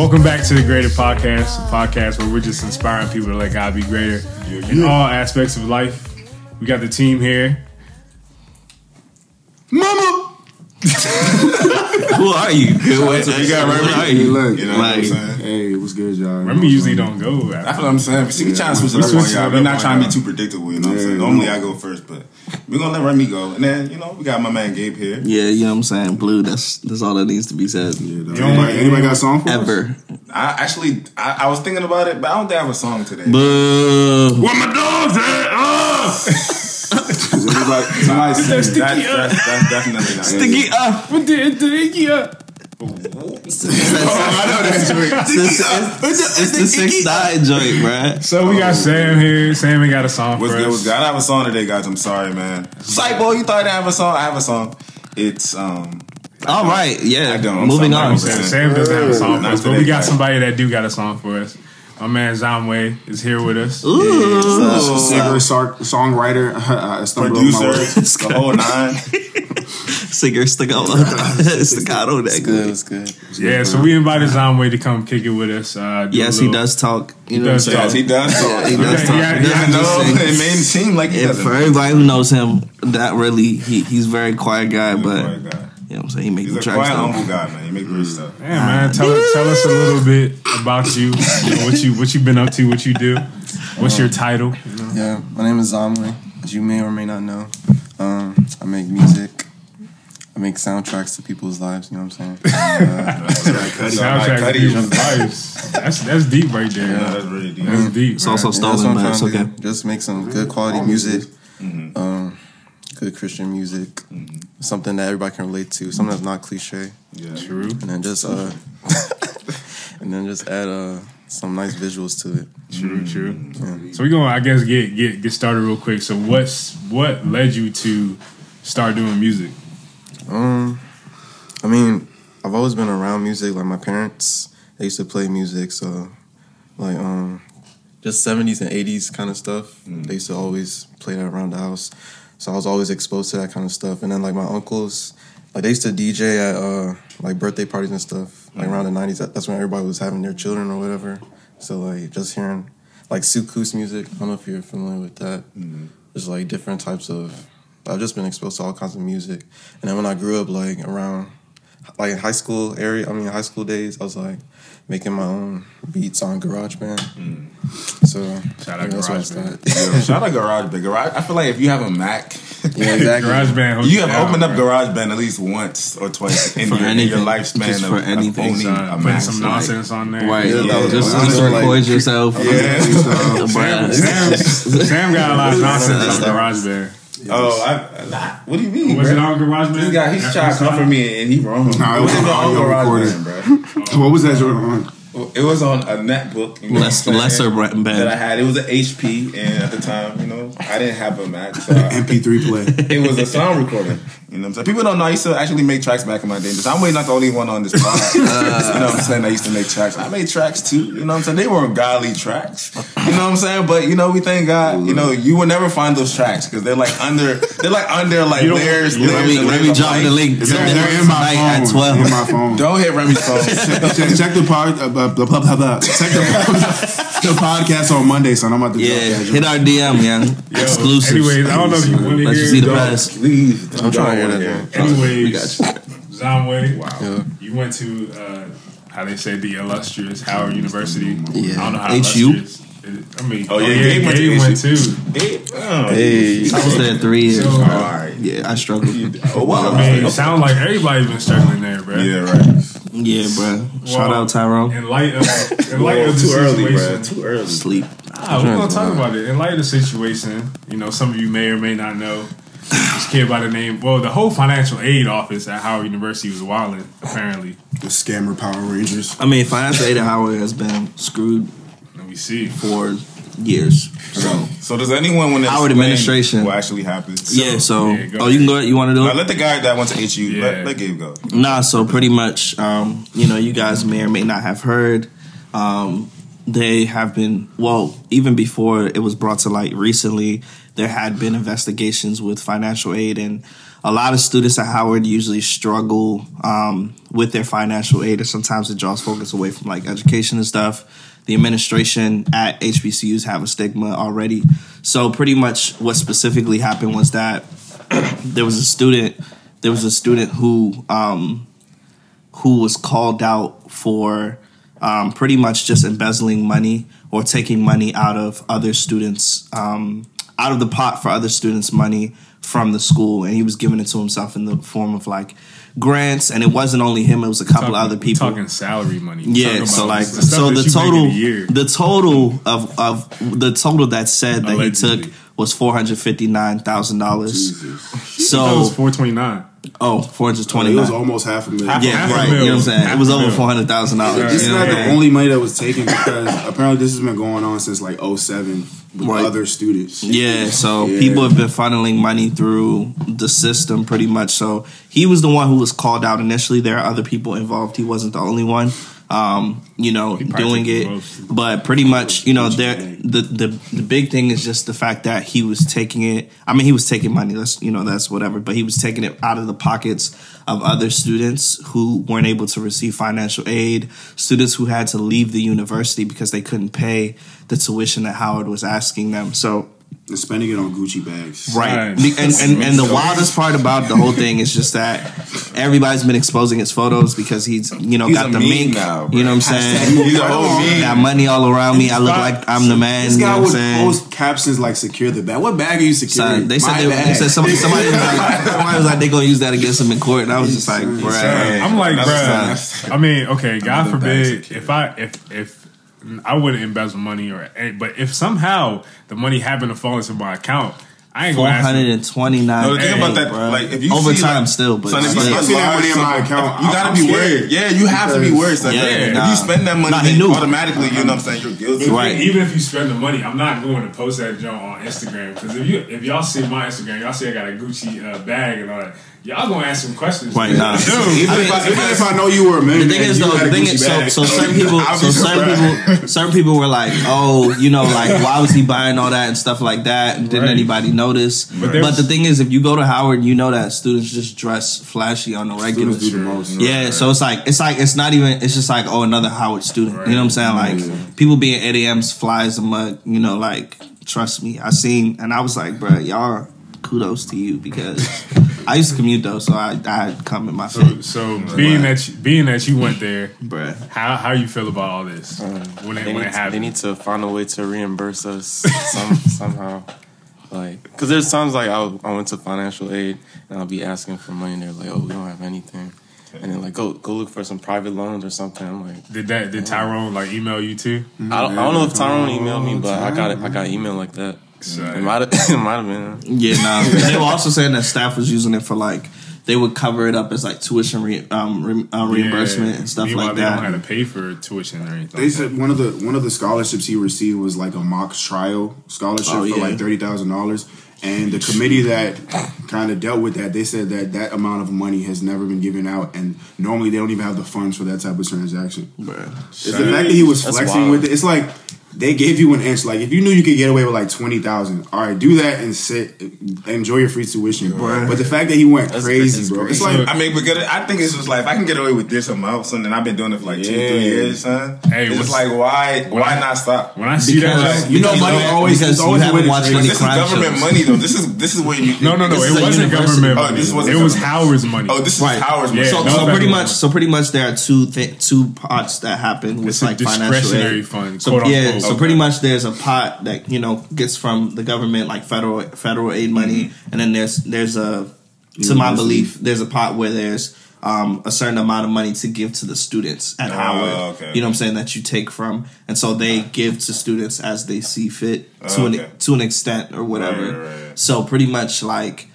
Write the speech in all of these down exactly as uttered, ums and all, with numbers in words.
Welcome back to the Greater Podcast, a podcast where we're just inspiring people to let God be greater yeah, yeah. in all aspects of life. We got the team here. Mama! Who are you? Good way to you got Remy. You? Look, you know like, what I'm saying? Hey, what's good, y'all? Remy usually don't go. After. That's what I'm saying. See, we yeah. trying to switch it up on y'all. We're not trying to be too predictable, you know what yeah, I'm saying? Normally I go first, but we're going to let Remy go. And then, you know, we got my man Gabe here. Yeah, you know what I'm saying? Blue, that's that's all that needs to be said. Yeah, though, you don't like, anybody got a song for Ever. Us? I actually, I, I was thinking about it, but I don't think I have a song today. Boo. Where my dogs at? Oh! Like, somebody said that's, that's, that's definitely not sticky it. Up. Sticky up. Oh, I know that joint. It's the six side joint, bruh. So we got oh. Sam here. Sam ain't got a song what's for good, us. What's good? I don't have a song today, guys. I'm sorry, man. Psycho, you thought I have a song? I have a song. It's um. All right, yeah. I don't. Moving on. Sam doesn't have a song for us, but we got somebody that do got a song for us. My man Zaamwé is here with us. Ooh. Yeah, so, singer, sar- songwriter, uh, producer, the whole nine. Singer, staccato, staccato. That good. It's good. It's yeah, good. So we invited Zaamwé to come kick it with us. Uh, yes, little, he does talk. He does talk. Yes, he does talk. He does talk. Yeah, he does okay, talk. Yeah, he yeah, does I know. It may seem like he yeah, doesn't. For everybody who knows him, that really he, he's a very quiet guy, he's but. Quiet guy. You know what I'm saying? He make He's a quiet, humble guy, man. He make great stuff. Yeah, man. Tell, us, tell us a little bit about you. You know, what you what you been up to, what you do. What's um, your title? You know? Yeah, my name is Zaamwé, as you may or may not know. Um, I make music. I make soundtracks to people's lives, you know what I'm saying? Uh, soundtracks to people's lives. That's, that's deep right there. Yeah, that's really deep. That's deep. It's right? also stolen, yeah, but okay. Just make some good quality music. Mm-hmm. Um, good Christian music. Mm-hmm. Something that everybody can relate to. Something that's not cliche. Yeah, true. And then just uh, and then just add uh some nice visuals to it. True, true. Yeah. So we're gonna, I guess, get get get started real quick. So what's what led you to start doing music? Um, I mean, I've always been around music. Like my parents, they used to play music. So like um, just seventies and eighties kind of stuff. Mm. They used to always play that around the house. So I was always exposed to that kind of stuff. And then, like, my uncles, like, they used to D J at, uh, like, birthday parties and stuff. Like, around the nineties, that's when everybody was having their children or whatever. So, like, just hearing, like, Suku's music. I don't know if you're familiar with that. Mm-hmm. There's, like, different types of... I've just been exposed to all kinds of music. And then when I grew up, like, around, like, high school area, I mean, high school days, I was, like, making my own beats on GarageBand. Mm. So shout out yeah, GarageBand. Yeah, shout out GarageBand. Garage. I feel like if you have a Mac, yeah, exactly. GarageBand. You have opened down, up right? GarageBand at least once or twice in, your, in your lifespan. Just of, for anything, of uh, putting some nonsense like, on there. Right. Yeah, yeah, yeah. Just, yeah. just yeah. record like, yourself. Yeah. So, Sam, Sam, Sam got a lot of nonsense on GarageBand. Yes. Oh, I, I, what do you mean? Was bro? It on GarageBand? This guy, he's trying to cover me and he wrong. Nah, it was on GarageBand, bro. Oh. What was that Jordan on? It was on a netbook, you know, Less, lesser band that I had. It was an H P, and at the time, you know, I didn't have a Mac, so I, M P three player. It was a sound recorder. You know what I'm saying? People don't know I used to actually make tracks back in my day. I'm really not the only one on this podcast. uh, you know what I'm saying? I used to make tracks. I made tracks too. You know what I'm saying? They weren't godly tracks. You know what I'm saying? But you know, we thank God. You know, you will never find those tracks because they're like under. They're like under like layers. Remy, Remy dropped the link. They're, they're in my phone. At twelve. In my phone. Don't hit Remy's phone. check, check, check the part. Uh, blah, blah, blah, blah. Check the, the podcast on Monday, son. I'm about to. Yeah, hit our D M, young. Yo, exclusive. Anyways, I don't know if you want to hear. See the past. Please. I'm trying. Yeah. Anyways, Zaamwé, wow. yeah. you went to uh, how they say the illustrious Howard University. Yeah. I don't know how illustrious. I mean, oh, oh yeah, Gabe went, Gabe went too. Hey, oh, hey. I was there three years. So, right. Yeah, I struggled. Oh wow, man! It sounds like everybody's been struggling there, bro. Yeah, right. Yeah, bro. Well, shout out Tyrone. In light of, in light Whoa, of the too situation, early, bro. Too early. Sleep. Nah, we're gonna talk about it. In light of the situation, you know, some of you may or may not know. This kid by the name, well, the whole financial aid office at Howard University was wilding, apparently. The scammer Power Rangers. I mean, financial aid at Howard has been screwed. Let me see. For years. So, so does anyone when Howard administration what actually happens? So, yeah. So, yeah, oh, you can go. You want to do it? Nah, let the guy that went to H U. Yeah. Let, let Gabe go. Nah. So pretty much, um, you know, you guys may or may not have heard. Um, They have been, well, even before it was brought to light recently, there had been investigations with financial aid and a lot of students at Howard usually struggle um, with their financial aid, and sometimes it draws focus away from like education and stuff. The administration at H B C Us have a stigma already. So pretty much what specifically happened was that there was a student, there was a student who um, who was called out for um, pretty much just embezzling money or taking money out of other students, um, out of the pot for other students' money from the school, and he was giving it to himself in the form of like grants, and it wasn't only him; it was a couple talking, of other people. Talking salary money, yeah. So like, the so the total, the total of of the total that said that allegedly he took was four hundred fifty nine thousand dollars. So that was four twenty nine. Oh, four hundred twenty-nine. Oh, it was almost half a million. Half, yeah, half right. A million. You know what I'm saying? Half it was over four hundred thousand dollars. Yeah, this is not the only money that was taken because apparently this has been going on since like oh seven with right. other students. Yeah, so yeah. people have been funneling money through the system pretty much. So he was the one who was called out initially. There are other people involved. He wasn't the only one, um, you know, doing it. But pretty much, you know, there, the, the, the big thing is just the fact that he was taking it. I mean, he was taking money. That's, you know, that's whatever. But he was taking it out of the pockets of other students who weren't able to receive financial aid, students who had to leave the university because they couldn't pay the tuition that Howard was asking them. So they're spending it on Gucci bags. Right. Nice. And, and and the wildest part about the whole thing is just that everybody's been exposing his photos because he's, you know, he's got the mink. Now, you know what I'm saying? He's a whole meme. Got money all around me. I look like I'm the man. This guy, you know what I'm would post captions like, secure the bag. What bag are you securing? So they said, they, they said somebody, somebody, was like, somebody was like, they're going to use that against him in court. And I was just like, bruh. I'm like, bruh. I mean, okay, God forbid, if I, if, if, I wouldn't embezzle money or, but if somehow the money happened to fall into my account, I ain't going to ask. four hundred twenty-nine. No, the thing about that, bro, like if you over see time like, still, but son, if you spend that money in my account, you gotta I'm be worried. Yeah, you have to be worried. Son. Yeah, yeah. Nah. If you spend that money, nah, then automatically, you know what I'm saying, you're guilty. Right. Even if you spend the money, I'm not going to post that joint on Instagram because if you if y'all see my Instagram, y'all see I got a Gucci uh, bag and all that. Y'all gonna ask some questions. Right, nah. Dude, even, I mean, if I, even if I know you were a millionaire, the thing is though, the thing is, so, so certain people, so certain people, certain people were like, "Oh, you know, like why was he buying all that and stuff like that?" And didn't right. anybody notice? But, but the thing is, if you go to Howard, you know that students just dress flashy on the regular. Do the most, yeah, right, right. So it's like it's like it's not even. It's just like oh, another Howard student. Right. You know what I'm saying? Like people being A D Ms, flies a mug. You know, like trust me, I seen and I was like, bro, y'all. Kudos to you because I used to commute though, so I I'd come in my fit. So, so being but, that you, being that you went there, bruh, how how you feel about all this um, when it, when it happened? They need to find a way to reimburse us some, somehow, like because there's times like I I went to financial aid and I'll be asking for money and they're like, oh, we don't have anything. And then like go go look for some private loans or something. I'm like, did that did Tyrone like email you too? I don't, I don't know if Tyrone emailed me, but I got I got email like that. So, it might have been. Yeah, nah. They were also saying that staff was using it for like they would cover it up as like tuition re, um, re, uh, reimbursement yeah, and stuff like they that. They don't have to pay for tuition or anything. They like said that. one of the one of the scholarships he received was like a mock trial scholarship oh, yeah. for like thirty thousand dollars. And the committee that kind of dealt with that, they said that that amount of money has never been given out, and normally they don't even have the funds for that type of transaction. Man. It's the fact that he was flexing with it. It's like they gave you an inch. Like if you knew you could get away with like twenty thousand, all right, do that and sit, enjoy your free tuition. Bro. But the fact that he went that's crazy, that's bro. Crazy. It's like I mean, because I think it's just like if I can get away with this amount, son, and I've been doing it for like yeah. two, three years, son. Hey, it's just like why, why I, not stop? When I see because, that, you know, money always has always with this is government shows. money. This is this is what you no no no. It wasn't government money. Oh, this wasn't it was Howard's money. Oh, this is right. Howard's money. Yeah, so, no so pretty much, money. so pretty much, there are two th- two parts that happen with like discretionary funds. So, yeah, so okay. pretty much, there's a pot that you know gets from the government, like federal federal aid money, mm-hmm. and then there's there's a to mm-hmm. my belief, there's a pot where there's um, a certain amount of money to give to the students at oh, Howard. Okay. You know what I'm saying that you take from, and so they give to students as they see fit. To, okay. an, to an extent or whatever. Right, right. So pretty much like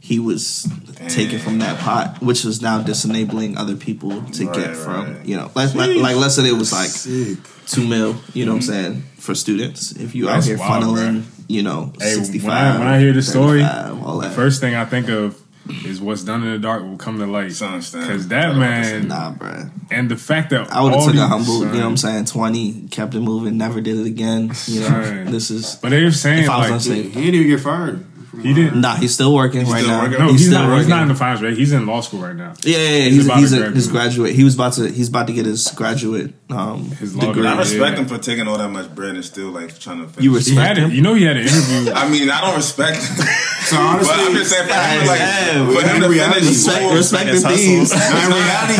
he was Damn. taken from that pot, which was now disenabling other people to right, get from, right. you know, like, like, like let's say it was like Sick. two mil, you know mm-hmm. what I'm saying, for students. If you That's out here wild, funneling, bro. you know, hey, sixty-five When I, when I hear the story, the first thing I think of is what's done in the dark will come to light. Because that man, nah, bro. And the fact that I would have took a humble, son. you know what I'm saying, twenty, kept it moving, never did it again. You know, son. this is. But they were saying if like, I was unsafe, he didn't even get fired. He didn't. Nah, he's still working he's right still now. Working. No, he's, he's still not, working. He's not in the fives, right? He's in law school right now. Yeah, yeah, yeah. He's, he's, about he's, to a, he's graduate. He was about to. He's about to get his graduate. Um, his law degree. I respect yeah. him for taking all that much bread and still like trying to finish. You respect he had him? A, you know, he had an interview. I mean, I don't respect him. So honestly, but I'm just saying, yeah, like, yeah, for him to finish respect, respect the thieves. In reality,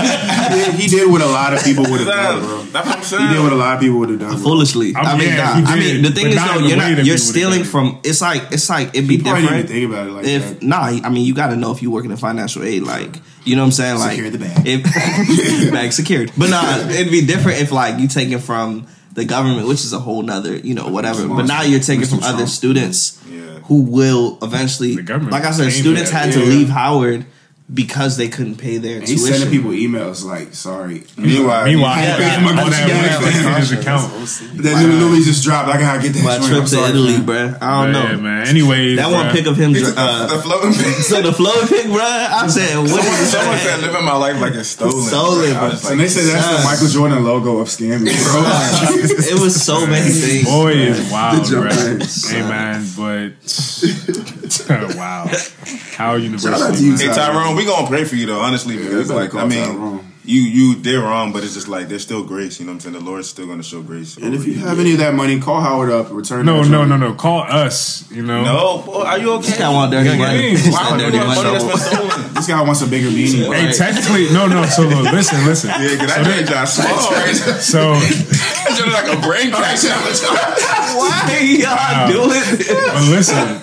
he did what a lot of people would have done, bro. That's what I'm saying. He did what a lot of people would have done. Foolishly. I mean, I mean, the thing is though, you're not. You're stealing from. It's like. It's like it'd be different. Even think about it like if that. Nah, I mean you gotta know if you working in financial aid, like you know what I'm saying, like secure the bag, if, bag secured. But nah, it'd be different if like you taking from the government, which is a whole nother, you know, whatever. But now you're taking from other students yeah. who will eventually, like I said, students had to yeah. leave Howard because they couldn't pay their and tuition. He's sending people emails like, sorry. Meanwhile, meanwhile, I had my account. That new Louis just dropped. I gotta get that. My trip to Italy, bruh. I don't know, man. Anyways, that one pick of him. The floating pick. So the floating pick, bruh. I said, what? Someone said, living my life like it's stolen. Stolen, bruh. And they said that's the Michael Jordan logo of scamming, bro. It was so many things. Boy is wild, bruh. Hey, man, but wow. Howard University. Hey, Tyrone. We gonna pray for you though, honestly, yeah, because like I mean, you you did wrong, but it's just like there's still grace. You know what I'm saying? The Lord's still gonna show grace. And if you have yeah. any of that money, call Howard up. Return. No, no, no, no. Call us. You know. No. Boy, are you okay? This guy wants dirty money. Why dirty money? This guy wants a bigger meaning. Hey, right. Technically, no, no. So no, listen, listen. Yeah, because so I made y'all small. Right? So it's like a brain crash. Why y'all wow. doing this? Well, listen.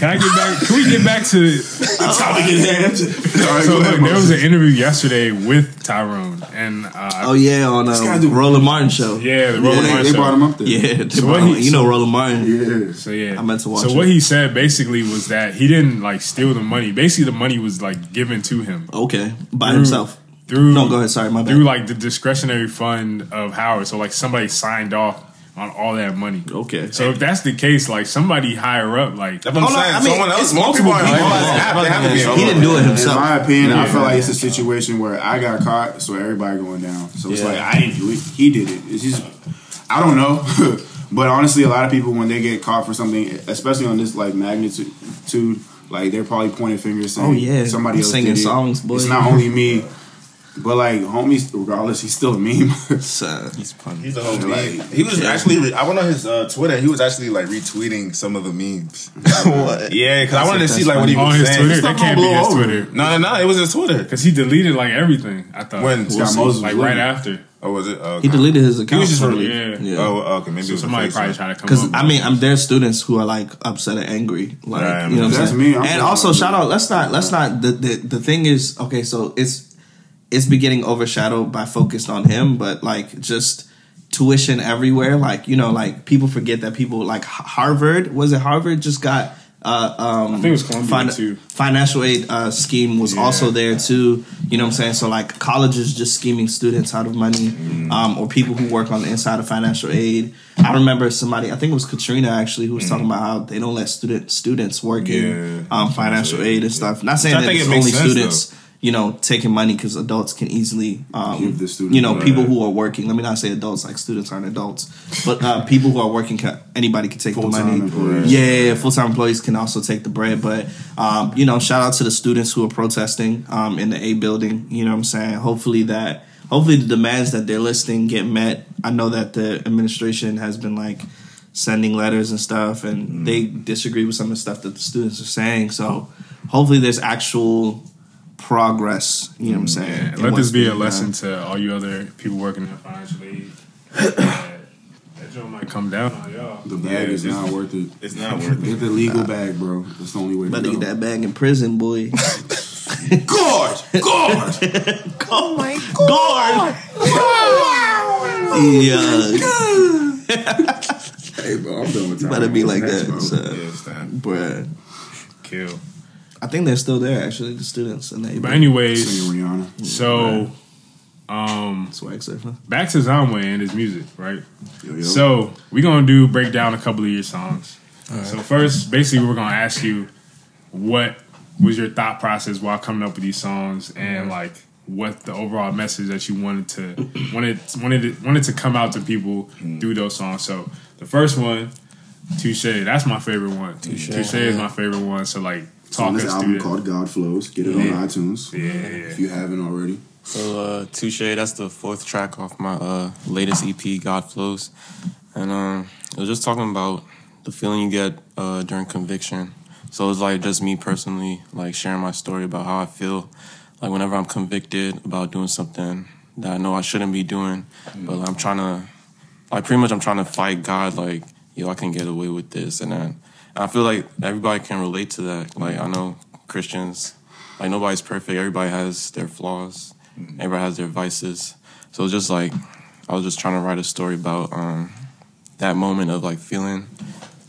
Can I get back? Can we get back to the topic at hand? So look, there was an interview yesterday with Tyrone, and uh, oh yeah, on uh, the Roland Martin show. Yeah, the Roland yeah, Martin they show. They brought him up there. Yeah, so what he, you so, know Roland Martin. Yeah, so yeah, I meant to watch. So it. What he said basically was that he didn't like steal the money. Basically, the money was like given to him. Okay, by through, himself. Through no, go ahead. Sorry, my bad. Through like the discretionary fund of Howard. So like somebody signed off on all that money. Okay. So if that's the case, like somebody higher up, like that's what I'm saying. I mean, someone else, multiple people. people. He didn't do it himself. In my opinion, yeah. I feel like it's a situation where I got caught, so everybody going down. So it's yeah. like I didn't do it. He did it. It's just I don't know. But honestly, a lot of people when they get caught for something, especially on this like magnitude, like they're probably pointing fingers saying oh, yeah. somebody I'm else singing did it. songs, boy. It's not only me. But like homies, regardless, he's still a meme. So, he's funny. He's a whole meme. Like, he was yeah. actually. I went on his uh, Twitter. He was actually like retweeting some of the memes. What? Yeah, because I wanted to see like funny. what he was on his saying. Twitter. That can't be his over. Twitter. No, no, no. It was his Twitter because he deleted like everything. I thought when we'll Scott Moses like right after. Oh, was it? Oh, okay. He deleted his account. He was just really, yeah. yeah. Oh, okay. Maybe so it was somebody probably trying to come. Because I mean, I'm, there's students who are like upset and angry. Like right, you know, what I'm saying? me. I'm and also, shout out. Let's not. Let's not. The the thing is, okay. So it's. It's been getting overshadowed by focused on him, but like just tuition everywhere. Like, you know, like people forget that people like Harvard, was it Harvard just got, uh, um, I think it was Columbia fin- too. Financial aid uh, scheme was yeah. also there too. You know what I'm saying? So like colleges just scheming students out of money mm. um, or people who work on the inside of financial aid. I remember somebody, I think it was Katrina actually, who was mm. talking about how they don't let student, students work yeah. in um, financial yeah. aid and stuff. Not saying Which that it's it only sense, students. Though. You know, taking money because adults can easily, um, you know, right. people who are working. Let me not say adults, like students aren't adults, but uh, people who are working, can, anybody can take full-time the money. Employees. Yeah, yeah, full-time employees can also take the bread. But, um, you know, shout out to the students who are protesting um, in the A building. You know what I'm saying? Hopefully that, hopefully the demands that they're listing get met. I know that the administration has been like sending letters and stuff, and mm. they disagree with some of the stuff that the students are saying. So hopefully there's actual progress, you know what I'm saying? Yeah. Let this be a lesson to all you other people working in financial aid. That joint might come down on y'all. The bag yeah, is not worth it. It's not worth it. Get the legal nah. bag, bro. That's the only way Better to go. Better get that bag in prison, boy. God! God! Oh my God! God! Oh my God. Yeah. Hey, bro, I'm done with time. You better be like that, bro. So, yeah, it's time. Bruh. Kill. I think they're still there, actually, the students. And they. But anyways, so um, back to Zaamwé and his music, right? Yo, yo. So we're going to do break down a couple of your songs. Right. So first, basically, we're going to ask you what was your thought process while coming up with these songs and, like, what the overall message that you wanted to wanted wanted to, wanted to come out to people through those songs. So the first one Touché. That's my favorite one. Touché, Touché is my favorite one. So like, talk us through it. It's on this album called God Flows. Get it yeah. on iTunes. Yeah, yeah, if you haven't already. So uh, Touché, that's the fourth track off my uh, latest E P, God Flows, and um, it was just talking about the feeling you get uh, during conviction. So it's like just me personally, like sharing my story about how I feel, like whenever I'm convicted about doing something that I know I shouldn't be doing, mm. but I'm trying to, like pretty much I'm trying to fight God, like yo, I can get away with this, and then I feel like everybody can relate to that. Like I know Christians, like nobody's perfect. Everybody has their flaws. Everybody has their vices. So it's just like I was just trying to write a story about um, that moment of like feeling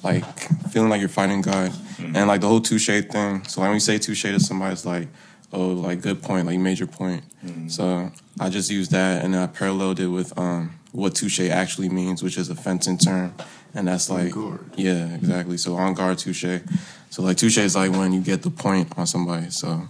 like feeling like you're fighting God. Mm-hmm. And like the whole Touché thing. So like when you say Touché to somebody, it's like, oh, like good point, like you made your point. Mm-hmm. So I just used that and then I paralleled it with um, what Touché actually means, which is a fencing term. And that's like, yeah, exactly. So on guard, Touché. So like Touché is like when you get the point on somebody. So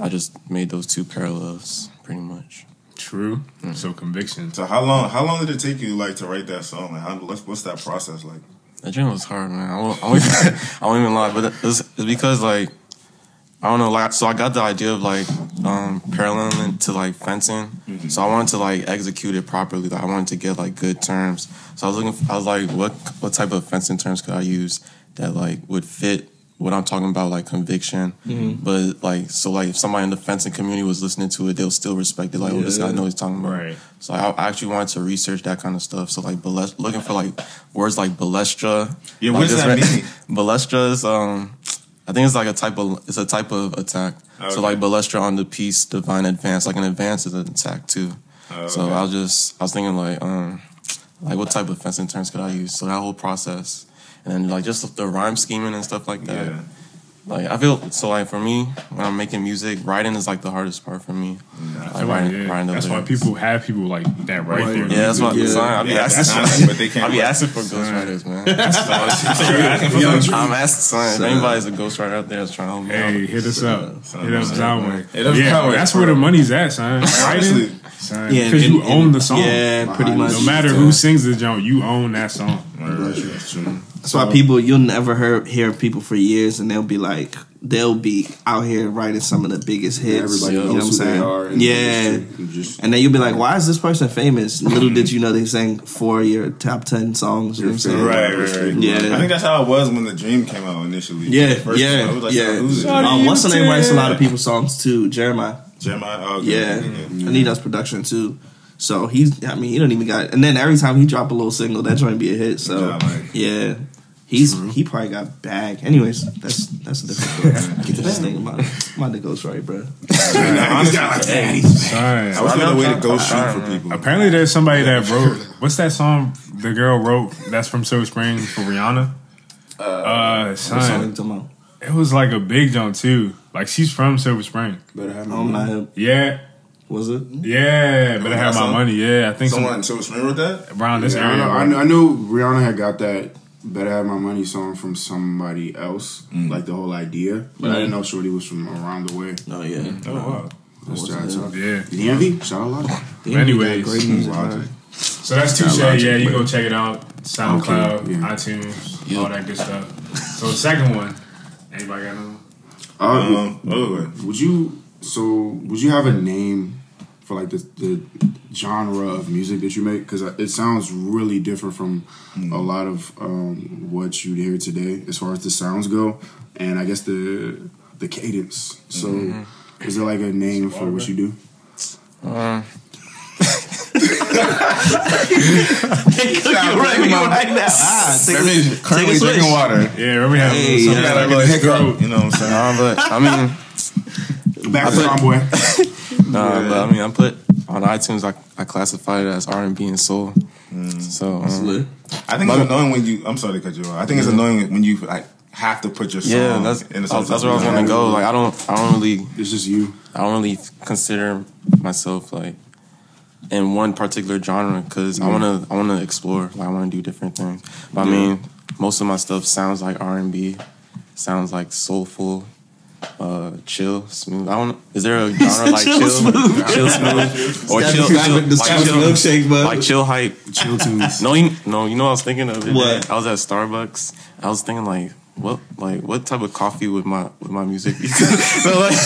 I just made those two parallels, pretty much. True. Mm-hmm. So conviction. So how long? How long did it take you, like, to write that song? Like, how, what's, what's that process like? That journey was hard, man. I won't, I won't, even, I won't even lie, but it's, it's because like I don't know. Like, so I got the idea of like um, paralleling to like fencing. Mm-hmm. So I wanted to like execute it properly. Like I wanted to get like good terms. So I was looking. For, I was like, what what type of fencing terms could I use that like would fit what I'm talking about, like conviction, mm-hmm. but like, so like if somebody in the fencing community was listening to it, they'll still respect it. Like, yeah. oh, this guy knows he's talking about. Right. So I, I actually wanted to research that kind of stuff. So like, bele- looking for like words like balestra. Yeah, what like, does that re- mean? Balestra is, um, I think it's like a type of, it's a type of attack. Okay. So like balestra on the piece, divine advance, like an advance is an attack too. Okay. So I was just, I was thinking like, um, like what type of fencing terms could I use? So that whole process. And then, like, just the rhyme scheming and stuff like that. Yeah. Like, I feel... So, like, for me, when I'm making music, writing is, like, the hardest part for me. Nah, like, writing, yeah. writing the That's lyrics. Why people have people, like, that right there. Yeah, that's why yeah. I be yeah, asking for... I be asking for ghostwriters, man. I'm asking, son. So, if anybody's a ghostwriter out there that's trying to help me out. Hey, hit us up. So, hit us down. Yeah, that's where the money's at, son. Honestly. Because yeah, you own the song. Yeah, pretty much. No matter who sings the genre, you own that song. That's true. That's why people, you'll never hear, hear people for years, and they'll be like, they'll be out here writing some of the biggest hits. Everybody knows who they are. And yeah. Just, and then you'll be like, why is this person famous? Little did you know they sang four of your top ten songs. You know what I'm saying? Right, right, right. Yeah. I think that's how it was when The Dream came out initially. Yeah, first yeah, I was like, yeah. Who's it? Um, what's the name writes a lot of people's songs, too? Jeremiah. Jeremiah. Oh, yeah. Mm-hmm. And he does production, too. So, he's, I mean, he don't even got... And then every time he drop a little single, that joint be a hit. So, yeah. He's True. He probably got bag. Anyways, that's that's a different story. I get this thing about it. My nigga goes right, bro. Honestly, like, hey, sorry. I was gonna way to go shoot for people. Apparently, there's somebody yeah. that wrote. What's that song the girl wrote? That's from Silver Spring for Rihanna. Uh, uh son, song it was like a big jump too. Like she's from Silver Spring. Better have my money. Yeah. Was it? Yeah, but I had my money. Yeah, I think someone in Silver Spring wrote that around this area. I know. I knew Rihanna had got that. Better Have My Money song from somebody else, mm. like the whole idea. But mm. I didn't know Shorty was from around the way. Oh, yeah. Oh, wow. That's that? Yeah. The Envy? Shout out Logic. But anyways, great music, Logic. So that's Touché. Yeah, you go check it out. SoundCloud, okay. yeah. iTunes, yep. all that good stuff. So the second one, anybody got another one? Uh, um, would, would you, so, would you have a name for like the, the genre of music that you make, because it sounds really different from mm. a lot of um, what you'd hear today as far as the sounds go, and I guess the the cadence. So, mm-hmm. is there like a name for what you do? Uh. Take a currently drinking water. Yeah, Remy had hey, yeah, yeah, like a little hiccup. You know what I'm saying? uh, but I mean, back to the wrong boy. Nah, yeah. but I mean, I put on iTunes. I, I classify it as R and B and soul. Mm. So um, lit. I think it's annoying when you. I'm sorry to cut you off. I think yeah. it's annoying when you like have to put your song. Yeah, that's in the song that's where I was gonna go. Like I don't. I don't really. It's just you. I don't really consider myself like in one particular genre because mm. I wanna. I wanna explore. Like I wanna do different things. But yeah. I mean, most of my stuff sounds like R and B. Sounds like soulful. Uh, chill, smooth. I don't. Is there a genre like chill, chill, smooth, chill, smooth, or chill, chill, like chill milkshake, but like chill hype, chill tunes? No, you, no. You know, I was thinking of it. What? I was at Starbucks. I was thinking like, what, like what type of coffee with my with my music? So like, no,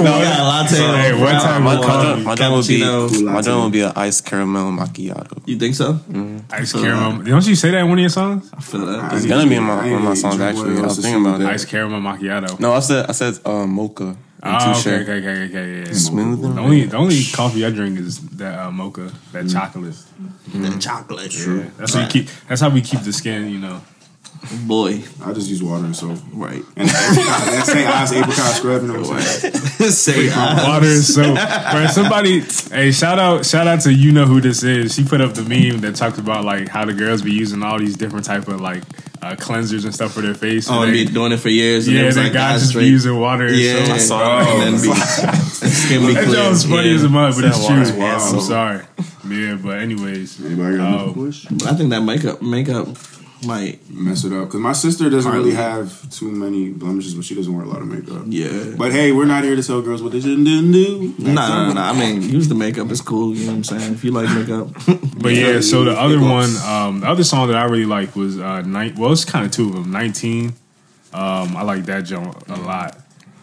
we got a latte. So, hey, one time, my done my done would be my done would be an iced caramel macchiato. You think so? Mm-hmm. Iced so, caramel. Don't you say that in one of your songs? I feel that it's I gonna be in my one of my songs actually. I was thinking about that. Iced caramel macchiato. No, I said I said um, mocha. Oh, okay, okay, okay, okay, yeah. Smooth. The only, the only coffee I drink is that uh, mocha, that mm. chocolate, mm. that chocolate. True. Yeah. That's how you keep. That's how we keep the skin, you know. Boy, I just use water and soap. Right. And say eyes, apricot scrub, you know what I'm saying? Say eyes. Water and soap. Bro, somebody, hey, shout out shout out to you know who this is. She put up the meme that talks about like how the girls be using all these different type of like uh, cleansers and stuff for their face. Oh, and they, they be doing it for years. And yeah, then like, guys just be using water and yeah, soap. I saw it. And then be, skin be cleansed. That was funny yeah. as a month, but it's, it's true. Wow. I'm sorry. Yeah, but anyways. Anybody got um, push? I think that makeup, makeup. might mess it up because my sister doesn't really have too many blemishes, but she doesn't wear a lot of makeup. Yeah, but hey, we're not here to tell girls what they shouldn't do. No, no, no. I mean, use the makeup; it's cool. You know what I'm saying? If you like makeup, but yeah. So the other one, um, the other song that I really liked was uh, night. Well, it's kind of two of them. nineteen. Um, I like that jump a lot.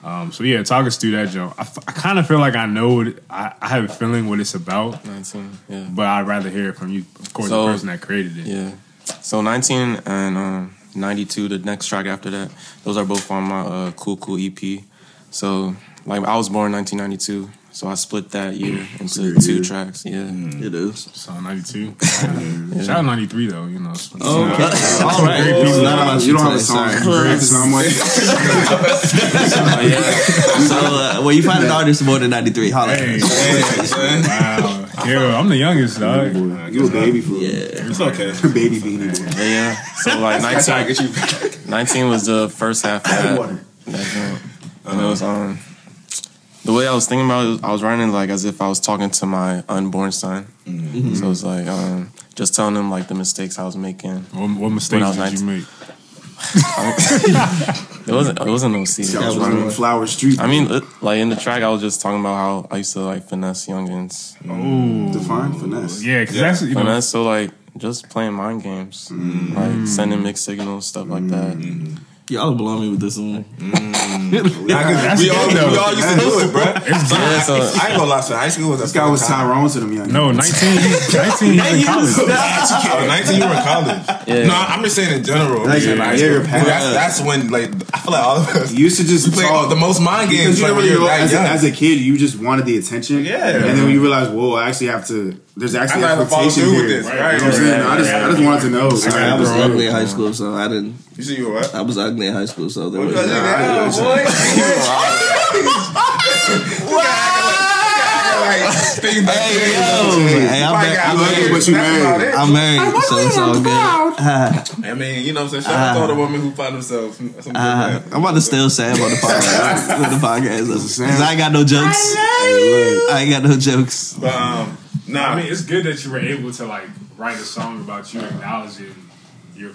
Um, so yeah, talk us through that jump. I, f- I kind of feel like I know. It, I, I have a feeling what it's about. nineteen. Yeah. But I'd rather hear it from you, of course, so, the person that created it. Yeah. So nineteen and um, ninety-two, the next track after that, those are both on my uh, Cool Cool E P. So like I was born in nineteen ninety-two, so I split that year into two year. tracks. Yeah, mm. it is. So ninety-two. Shout out ninety-three though, you know. Oh, okay. All right. Oh, you don't have a song. So uh, well, you find an artist more than ninety-three. Holla. Hey, hey, wow. Yeah, I'm the youngest, dog. You a baby fool. Yeah. It's okay. Baby beanie boy. Yeah, yeah. So, like, nineteen, nineteen was the first half of that. Water. That and it was, um, the way I was thinking about it, was I was writing, like, as if I was talking to my unborn son. Mm-hmm. So, it was, like, um, just telling him, like, the mistakes I was making. What, what mistakes did nineteen. You make? it wasn't It wasn't no season. I was running Flower Street. I mean, it, like in the track, I was just talking about how I used to like finesse youngins. Oh, define finesse. Yeah, because yeah. that's you know. Finesse. So like just playing mind games, mm. like sending mixed signals, stuff like that. Mm. Y'all blow me with this one. Mm. yeah, yeah, we, all, we all used to do it, bro. It's yeah, so, I ain't gonna lie to you. High school was a this guy was Tyrone to them young. No, nineteen, nineteen, nineteen in college. Oh, nineteen, you were in college. Yeah. No, I'm just saying in general. Like, yeah, yeah, you're past. That's, that's when, like, I feel like all of us you used to just play all the most mind games. Like, really like, as, as a kid, you just wanted the attention. Yeah, and then when you realize, whoa, I actually have to. There's actually I expectation here. With this. Right, right, you know what I'm saying? I just, I just wanted to know. I was ugly in high school, so I didn't. You said you were what? I was ugly in high school, so there was. Hey, I'm married. I'm married, so it's all good. I mean, you know what I'm saying? Shout out to the woman who found herself. I'm about to still sad about the podcast. Because I ain't got no jokes. I ain't got no jokes. No, nah, I mean, it's good that you were able to, like, write a song about you acknowledging your,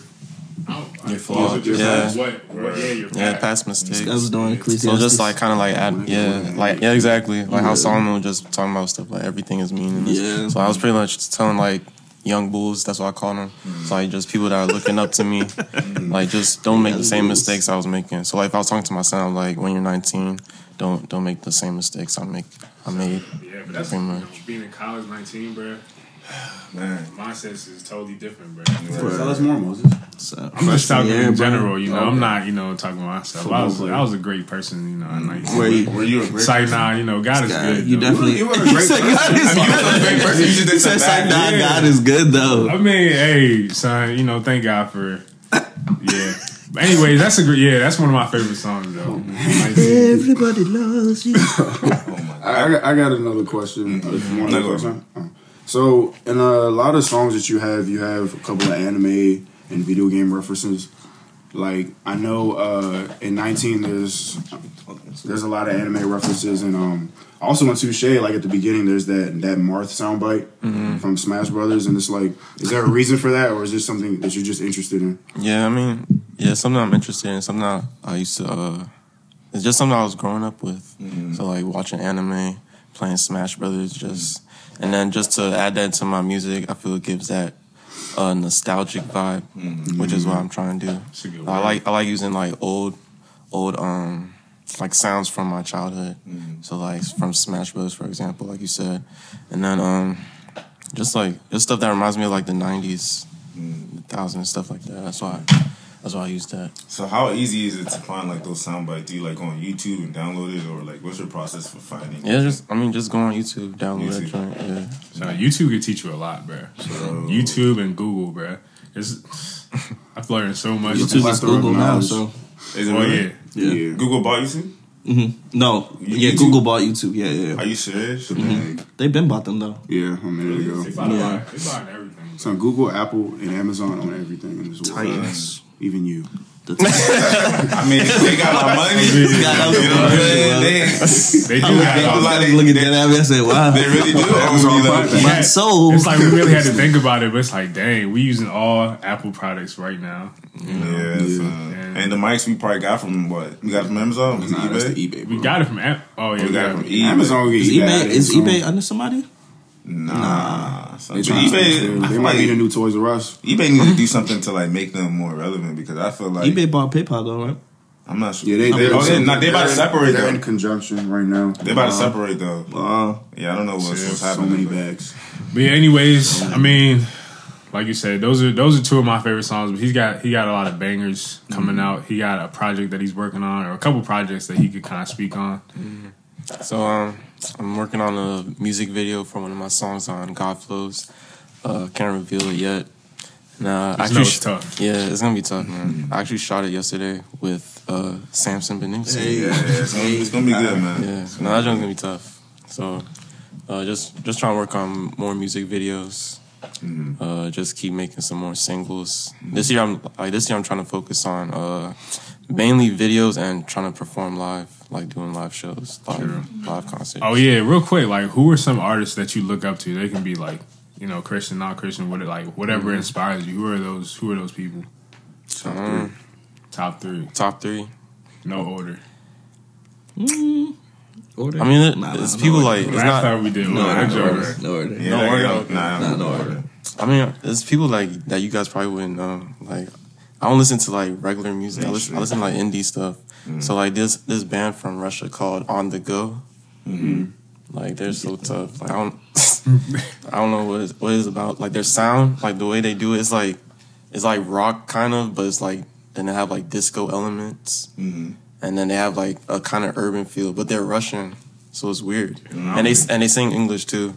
I don't know, your flaws. Your yeah. What, what, yeah, your yeah, past, past mistakes. I was doing Ecclesiastes. So just, like, kind of, like, add, yeah, like, yeah, exactly. Like, yeah. How Solomon was just talking about stuff, like, everything is meaningless. Yeah. So I was pretty much telling, like, young bulls, that's what I call them. Mm. So, like, just people that are looking up to me. Mm. Like, just don't make yeah, the same bulls. Mistakes I was making. So, like, if I was talking to my son, like, when you're nineteen, don't don't make the same mistakes I make. I made. Yeah, but that's you know, being in college, nineteen, bro. Man, mindset is totally different, bro. Tell us more, Moses. So, I'm just talking yeah, in general, bro. You know. Okay. I'm not, you know, talking about myself. I was, I was a great person, you know. At nineteen. Were you? Were you a great person? Like, nah, you know, God is good. You though. Definitely. You were a great person. God is good. I mean, you were a great person. You just did some bad. Nah, yeah. God is good though. I mean, hey, son, you know, thank God for, yeah. But anyways, that's a great. Yeah, that's one of my favorite songs though. Everybody loves you. Oh my God. I, I got another question. Mm-hmm. One another question. Oh. So, in a lot of songs that you have, you have a couple of anime and video game references. Like I know uh, in nineteen, there's there's a lot of anime references, and um, also in Touché, like at the beginning, there's that that Marth soundbite mm-hmm. from Smash Brothers, and it's like, is there a reason for that, or is this something that you're just interested in? Yeah, I mean. Yeah, something I'm interested in. Something I, I used to uh, it's just something I was growing up with. Mm-hmm. So like watching anime, playing Smash Brothers, just mm-hmm. and then just to add that to my music, I feel it gives that a nostalgic vibe, mm-hmm. which is what I'm trying to do. I like I like using like old old um like sounds from my childhood. Mm-hmm. So like from Smash Bros, for example, like you said, and then um just like just stuff that reminds me of like the nineties, mm-hmm. two thousand and stuff like that. That's why I, that's why I use that. So how easy is it to find like those sound bites? Do you like go on YouTube and download it, or like what's your process for finding? Yeah, just I mean just go on YouTube, download YouTube. That joint. Yeah. So YouTube can teach you a lot, bro. So YouTube and Google, bro. It's I've learned so much. YouTube is Google now, so. Is it oh really? yeah. yeah. Google bought YouTube? Mm-hmm. No, YouTube? yeah, Google bought YouTube. Yeah, yeah. Are you serious? Mm-hmm. They've been bought them though. Yeah, I mean there you go. They bought yeah. everything. So Google, Apple, and Amazon on everything in this world. Titans. Even you. I mean, they got my money. They got you know they, they do have like, like, looking at that and say, wow. They really do. Amazon my soul. It's like we really had to think about it, but it's like, dang, we using all Apple products right now. You know? Yeah. yeah. So, and, and the mics we probably got from what? We got it from Amazon? Was nah, it eBay? That's the eBay. We got it from Amazon. Oh, yeah. We got it from eBay. Amazon. Is eBay, is eBay under somebody? Nah, nah. They, eBay, they might be the new Toys R Us. eBay needs to do something to like make them more relevant, because I feel like eBay bought PayPal though, right? I'm not sure. Yeah, they they, oh, they, nah, they about to separate. They're though. in conjunction right now. They about uh, to separate though. Uh, yeah, I don't know what's, what's happening. So many bags. But yeah, anyways, I mean, like you said, those are those are two of my favorite songs. But he's got he got a lot of bangers coming mm-hmm. out. He got a project that he's working on, or a couple projects that he could kind of speak on. Mm-hmm. So um, I'm working on a music video for one of my songs on God Flows. Uh, can't reveal it yet. And, uh, actually, it's tough. Yeah, it's gonna be tough, man. Mm-hmm. I actually shot it yesterday with uh, Samson Binutu. Hey, yeah, yeah. It's, gonna, it's gonna be good, man. Yeah, no, that joint's gonna be tough. So uh, just just trying to work on more music videos. Mm-hmm. Uh, just keep making some more singles. Mm-hmm. This year, I'm like this year I'm trying to focus on uh, mainly videos and trying to perform live. Like doing live shows, live, sure. live concerts. Oh yeah, real quick, like who are some artists that you look up to? They can be like, you know, Christian, not Christian, what like whatever mm-hmm. inspires you. Who are those? Who are those people? Top um, three. Top three. Top three. No order. Mm. Order. I mean, it, nah, it's nah, people no like it's last time we did. No order. No order. No order. Yeah, no order. Go, nah, nah, no order. I mean, it's people like that. You guys probably wouldn't know. Like, I don't listen to like regular music. I listen, I listen to like indie stuff. Mm-hmm. So like this this band from Russia called On The Go, mm-hmm. like they're so tough. Like I don't I don't know what it's, what it's about. Like their sound, like the way they do it, it's like it's like rock kind of, but it's like then they have like disco elements, mm-hmm. and then they have like a kind of urban feel. But they're Russian, so it's weird. Mm-hmm. And they and they sing English too.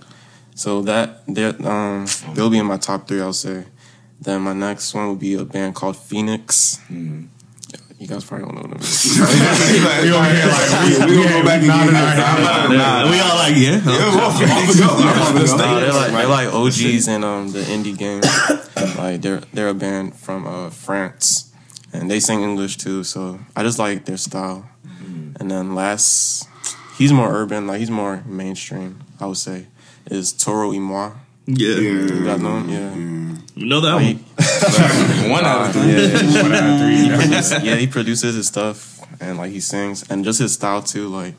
So that they're um they'll be in my top three, I'll say. Then my next one will be a band called Phoenix. Mm-hmm. You guys probably don't know what it is. We all here like, we, we yeah, gonna go back and nah, get nah, nah, nah, nah. We all like, yeah. They're like O Gs in um, the indie game. Like they're they're a band from uh, France, and they sing English too. So I just like their style. Mm-hmm. And then last, he's more urban. Like he's more mainstream, I would say, is Toro y Moi. Yeah. You guys know him? Yeah. Mm-hmm. You know that like, one. one out of three. Yeah, one out of three. He produces, yeah, he produces his stuff and like he sings and just his style too. Like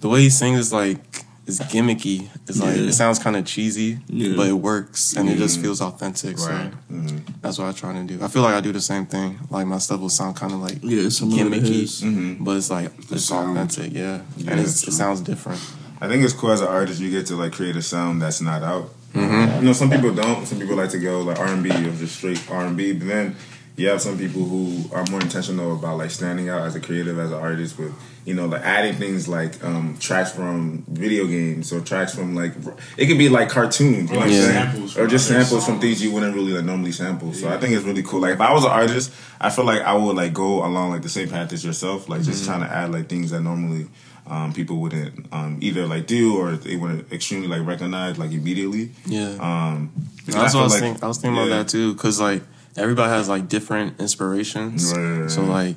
the way he sings is like is gimmicky. It's yeah. like it sounds kind of cheesy, yeah. but it works and yeah. it just feels authentic. Right. So mm-hmm. that's what I try to do. I feel like I do the same thing. Like my stuff will sound kind of like yeah, gimmicky, mm-hmm. but it's like the it's sound. authentic. Yeah, yeah and it's, it sounds different. I think it's cool as an artist you get to like create a sound that's not out. Mm-hmm. You know, some people don't. Some people like to go like R and B or just straight R and B. But then you have some people who are more intentional about like standing out as a creative, as an artist, with you know, like adding things like um, tracks from video games or tracks from like it could be like cartoons, you know what I'm saying? Or just samples from things you wouldn't really like normally sample. So I think it's really cool. Like if I was an artist, I feel like I would like go along like the same path as yourself, like just mm-hmm. trying to add like things that normally. Um, people wouldn't um, either like do or they wouldn't extremely like recognize like immediately. Yeah, um, that's what I was like, thinking. I was thinking yeah. about that too, because like everybody has like different inspirations. Right. So like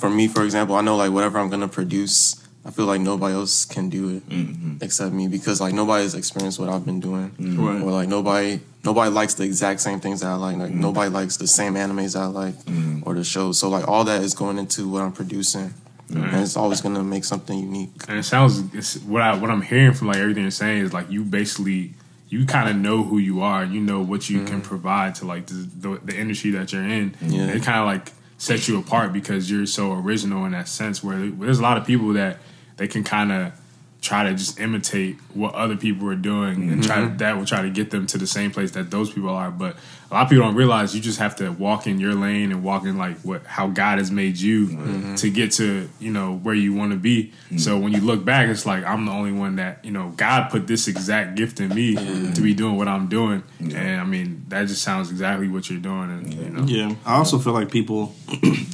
for me, for example, I know like whatever I'm gonna produce, I feel like nobody else can do it mm-hmm. except me, because like nobody's experienced what I've been doing, mm-hmm. right. or like nobody nobody likes the exact same things that I like. Like mm-hmm. nobody likes the same animes I like mm-hmm. or the shows. So like all that is going into what I'm producing. Mm-hmm. And it's always going to make something unique. And it sounds, it's, what, I, what I'm hearing from like everything you're saying is like you basically, you kind of know who you are. You know what you mm-hmm. can provide to like the, the, the industry that you're in. Yeah. It kind of like sets you apart because you're so original in that sense where there's a lot of people that they can kind of try to just imitate what other people are doing mm-hmm. and try that will try to get them to the same place that those people are. But a lot of people don't realize you just have to walk in your lane and walk in like what how God has made you mm-hmm. to get to, you know, where you want to be. Mm-hmm. So when you look back, it's like I'm the only one that, you know, God put this exact gift in me mm-hmm. to be doing what I'm doing. Yeah. And I mean, that just sounds exactly what you're doing. And, yeah. You know. Yeah. I also feel like people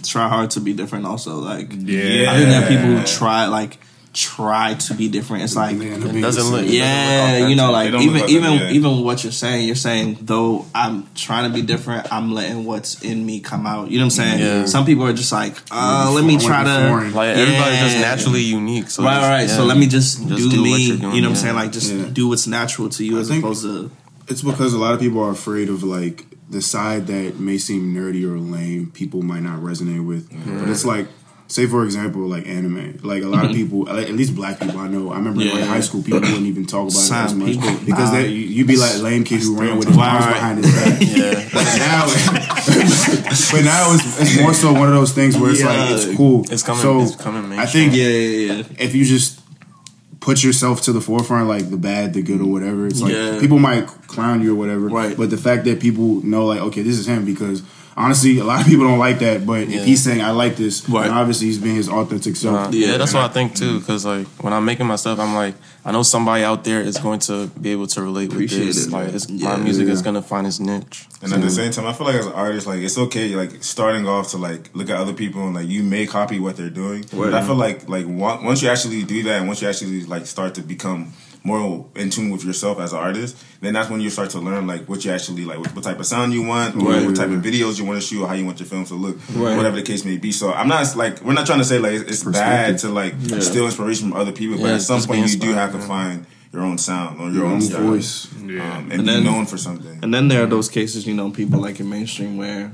try hard to be different also. Like, yeah. I think that people try like try to be different. It's like it doesn't look. Yeah, doesn't look you know, like even even yeah. even what you're saying, you're saying though I'm trying to be different. I'm letting what's in me come out. You know what I'm saying? Yeah. Some people are just like, uh, let me try to. Like yeah. everybody's just naturally unique. So right, just, right. Yeah. So let me just, just do, do me. Doing, you know yeah. what I'm saying? Like just yeah. do what's natural to you I as opposed to. It's because a lot of people are afraid of like the side that may seem nerdy or lame. People might not resonate with, mm-hmm. but it's like. Say, for example, like anime. Like, a lot mm-hmm. of people, like, at least black people I know, I remember yeah. in like, high school, people wouldn't even talk about Some it as much. People, because nah, you'd be like lame kid who ran with his arms behind his back. Yeah. But now, but now it's, it's more so one of those things where it's yeah. like, it's cool. It's coming, so it's coming. I think yeah, yeah, yeah. if you just put yourself to the forefront, like the bad, the good, or whatever, it's like yeah. people might clown you or whatever. Right. But the fact that people know, like, okay, this is him because... Honestly, a lot of people don't like that, but yeah. if he's saying, I like this, right. then obviously he's being his authentic self. Yeah, yeah that's what I think, too, because, like, when I'm making my stuff, I'm like, I know somebody out there is going to be able to relate Appreciate with this. It, like, it's, yeah, my music yeah. is going to find its niche. And so, at the same time, I feel like as an artist, like, it's okay, like, starting off to, like, look at other people and, like, you may copy what they're doing. Right. But I feel like, like, once you actually do that and once you actually, like, start to become... more in tune with yourself as an artist, then that's when you start to learn like what you actually like, what, what type of sound you want, or right. what type of videos you want to shoot, or how you want your films to look, right. whatever the case may be. So I'm not like we're not trying to say like it's bad to like yeah. steal inspiration from other people, yeah, but at some point you do have to yeah. find your own sound or your own, own style, voice, yeah. um, and, and then, be known for something. And then there are those cases, you know, people like in mainstream where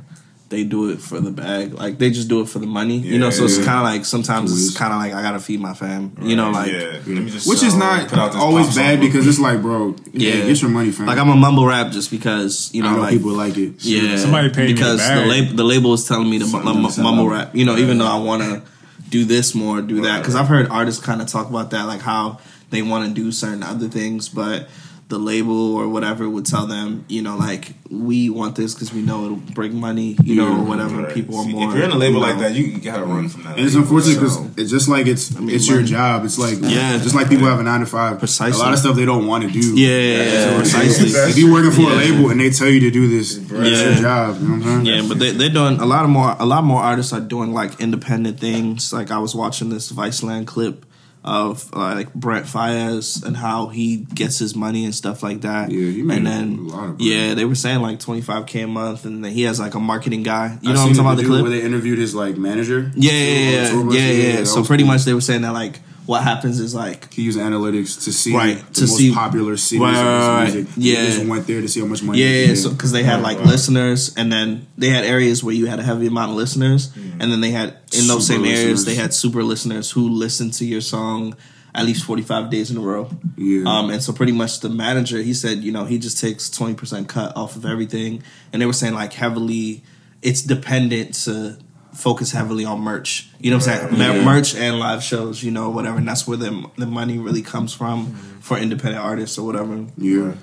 they do it for the bag, like they just do it for the money, yeah, you know. So it's kind of like sometimes Please. it's kind of like I gotta feed my fam, right. you know, like yeah. Let me just which is not always bad because it's like, bro, yeah, yeah, get your money, fam. Like I'm a mumble rap just because you know, know like people like it. So yeah, somebody paid because me the, bag. the label the label is telling me to m- m- mumble rap, you know, yeah. even though I want to do this more, do right. that because I've heard artists kind of talk about that, like how they want to do certain other things, but. The label or whatever would tell them, you know, like, we want this because we know it'll bring money, you know, yeah, or whatever. Right. People are See, more... If you're in a label like know, that, you gotta run from that. And it's unfortunate because so. it's just like it's I mean, it's money. your job. It's like... Yeah. Just like people yeah. have a nine to five. Precisely. A lot of stuff they don't want to do. Yeah, yeah, yeah. So precisely. If you're working for yeah. a label and they tell you to do this, yeah. it's your job. You know what I'm saying? Yeah, but they, they're doing... A lot of more A lot more artists are doing, like, independent things. Like, I was watching this Viceland clip of uh, like Brent Fayez and how he gets his money and stuff like that. Yeah, he made and then, a lot of Yeah, they were saying like twenty-five K a month and then he has like a marketing guy. You I know what I'm talking about the clip? Where they interviewed his like manager. Yeah, yeah, yeah. Yeah, yeah. yeah. So pretty cool. much they were saying that like what happens is like he used analytics to see right, the to most see, popular cities right, of his music. Yeah. He just went there to see how much money. Yeah, yeah. So because they had like right. listeners, and then they had areas where you had a heavy amount of listeners, mm. and then they had in those super same listeners. areas they had super listeners who listened to your song at least forty-five days in a row. Yeah. Um, and so pretty much the manager, he said, you know, he just takes twenty percent cut off of everything, and they were saying like heavily, it's dependent to. Focus heavily on merch, you know what I'm saying? Yeah. Merch and live shows, you know, whatever, and that's where the the money really comes from mm-hmm. for independent artists or whatever. Yeah,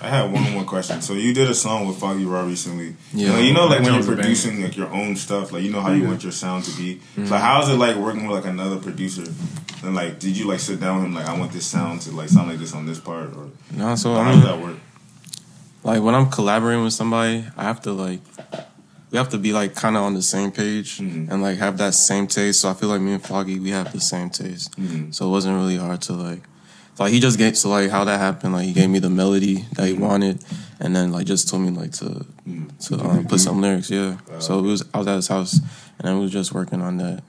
I had one more question. So you did a song with Foggieraw recently. Yeah, like, you know, like when you're producing like your own stuff, like you know how you yeah. want your sound to be. Mm-hmm. So how's it like working with like another producer? And like, did you like sit down and like I want this sound to like sound like this on this part? Or no, so how I mean, does that work? Like when I'm collaborating with somebody, I have to like. We have to be, like, kind of on the same page mm-hmm. and, like, have that same taste. So I feel like me and Foggy, we have the same taste. Mm-hmm. So it wasn't really hard to, like... Like, he just gave... So, like, how that happened, like, he gave me the melody that he wanted and then, like, just told me, like, to to um, put some lyrics, yeah. Wow. So it was I was at his house and I was just working on that.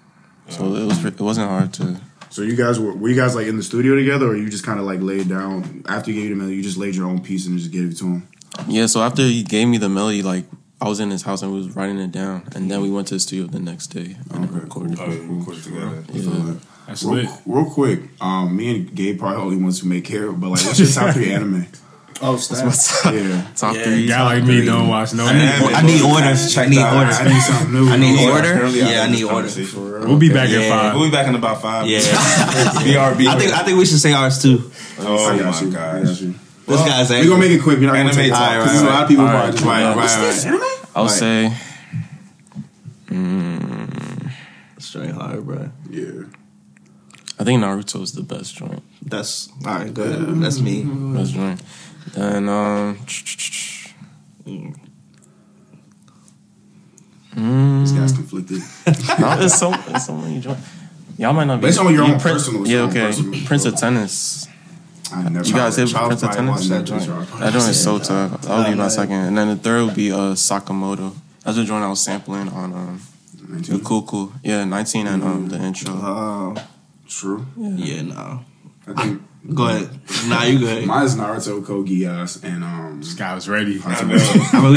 So um, it, was, it wasn't hard to... So you guys were... Were you guys, like, in the studio together or you just kind of, like, laid down... After you gave you the melody, you just laid your own piece and just gave it to him? Yeah, so after he gave me the melody, like... I was in his house and we was writing it down, and then we went to the studio the next day. Um, okay, recorded. Oh, we recorded together. Yeah. So, that's real, real quick, um, me and Gabe probably only ones who make hair, but like, what's your top three anime? Oh, that's my yeah. Top yeah, three. Y'all like me don't watch no. I need, anime. I need orders. I need orders. I need something new. I need order. Yeah, I need order. We'll be back yeah. in five. We'll be back in about five. Yeah. B R B. I think I think we should say ours too. Oh my gosh. This well, guy's angry. We're going to make it quick. We're not going to take time. Because a lot of people right, probably just right, right, what's right, this? Anime? I'll right. say... Mm, straight hard, bro. Yeah. I think Naruto is the best joint. That's... All right, good. Mm-hmm. That's me. Best joint. Then, um... Mm. This guy's conflicted. No, there's so, there's so many joints. Y'all might not be... Based on your own prin- personal... Yeah, okay. Personal. Prince of Tennis. I never you guys hit Prince of Tennis? That joint, that joint is so tough. That would be my second. And then the third would be uh, Sakamoto. That's the joint I was sampling on um, the Cuckoo. Yeah, nineteen and um, the intro. Uh, true. Yeah, yeah no. I think... Go ahead. Nah, you good. Mine's Naruto, Code Geass, and um. This guy was ready. I mean, we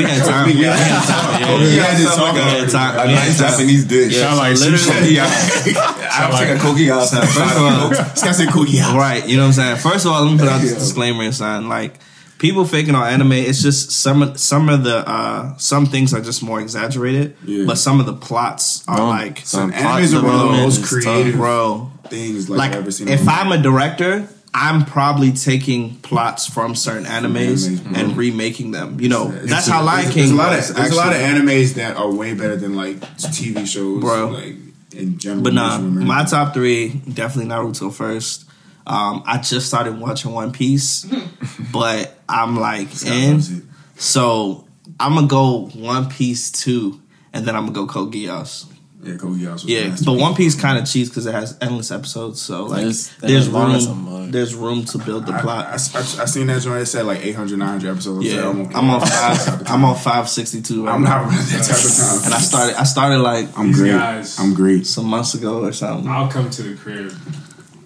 had time. We had time. We had this talk about time. A nice Japanese dish. Sound like sushi. I was taking Code Geass. First of all, this guy said Code Geass. Right. You know what I'm saying. First of all, let me put out this disclaimer and sign. Like, people faking on anime, it's just some some of the uh, some things are just more exaggerated, yeah. but some of the plots are no, like some animes are one of the most creative bro things like, like I've ever seen. If I'm a director, I'm probably taking plots from certain animes, animes and mm-hmm. remaking them. You know, it's that's a, how Lion King. There's a lot of there's actually, a lot of animes that are way better than like T V shows, bro. Like in general, but nah, my top three definitely Naruto first. Um, I just started watching One Piece, but I'm like in, so I'm gonna go One Piece two, and then I'm gonna go Code Geass. Yeah, Kogiya. Yeah, but One Piece kind of cheats because it has endless episodes. So like, there's, there's room, there's room to build the I, plot. I, I, I seen that joint. It said like eight hundred, nine hundred episodes. Yeah, I'm on, I'm on five. I'm on five sixty-two. Right I'm now. Not running that type of time. And I started. I started like I'm these great. Guys, I'm great. Some months ago or something. I'll come to the crib.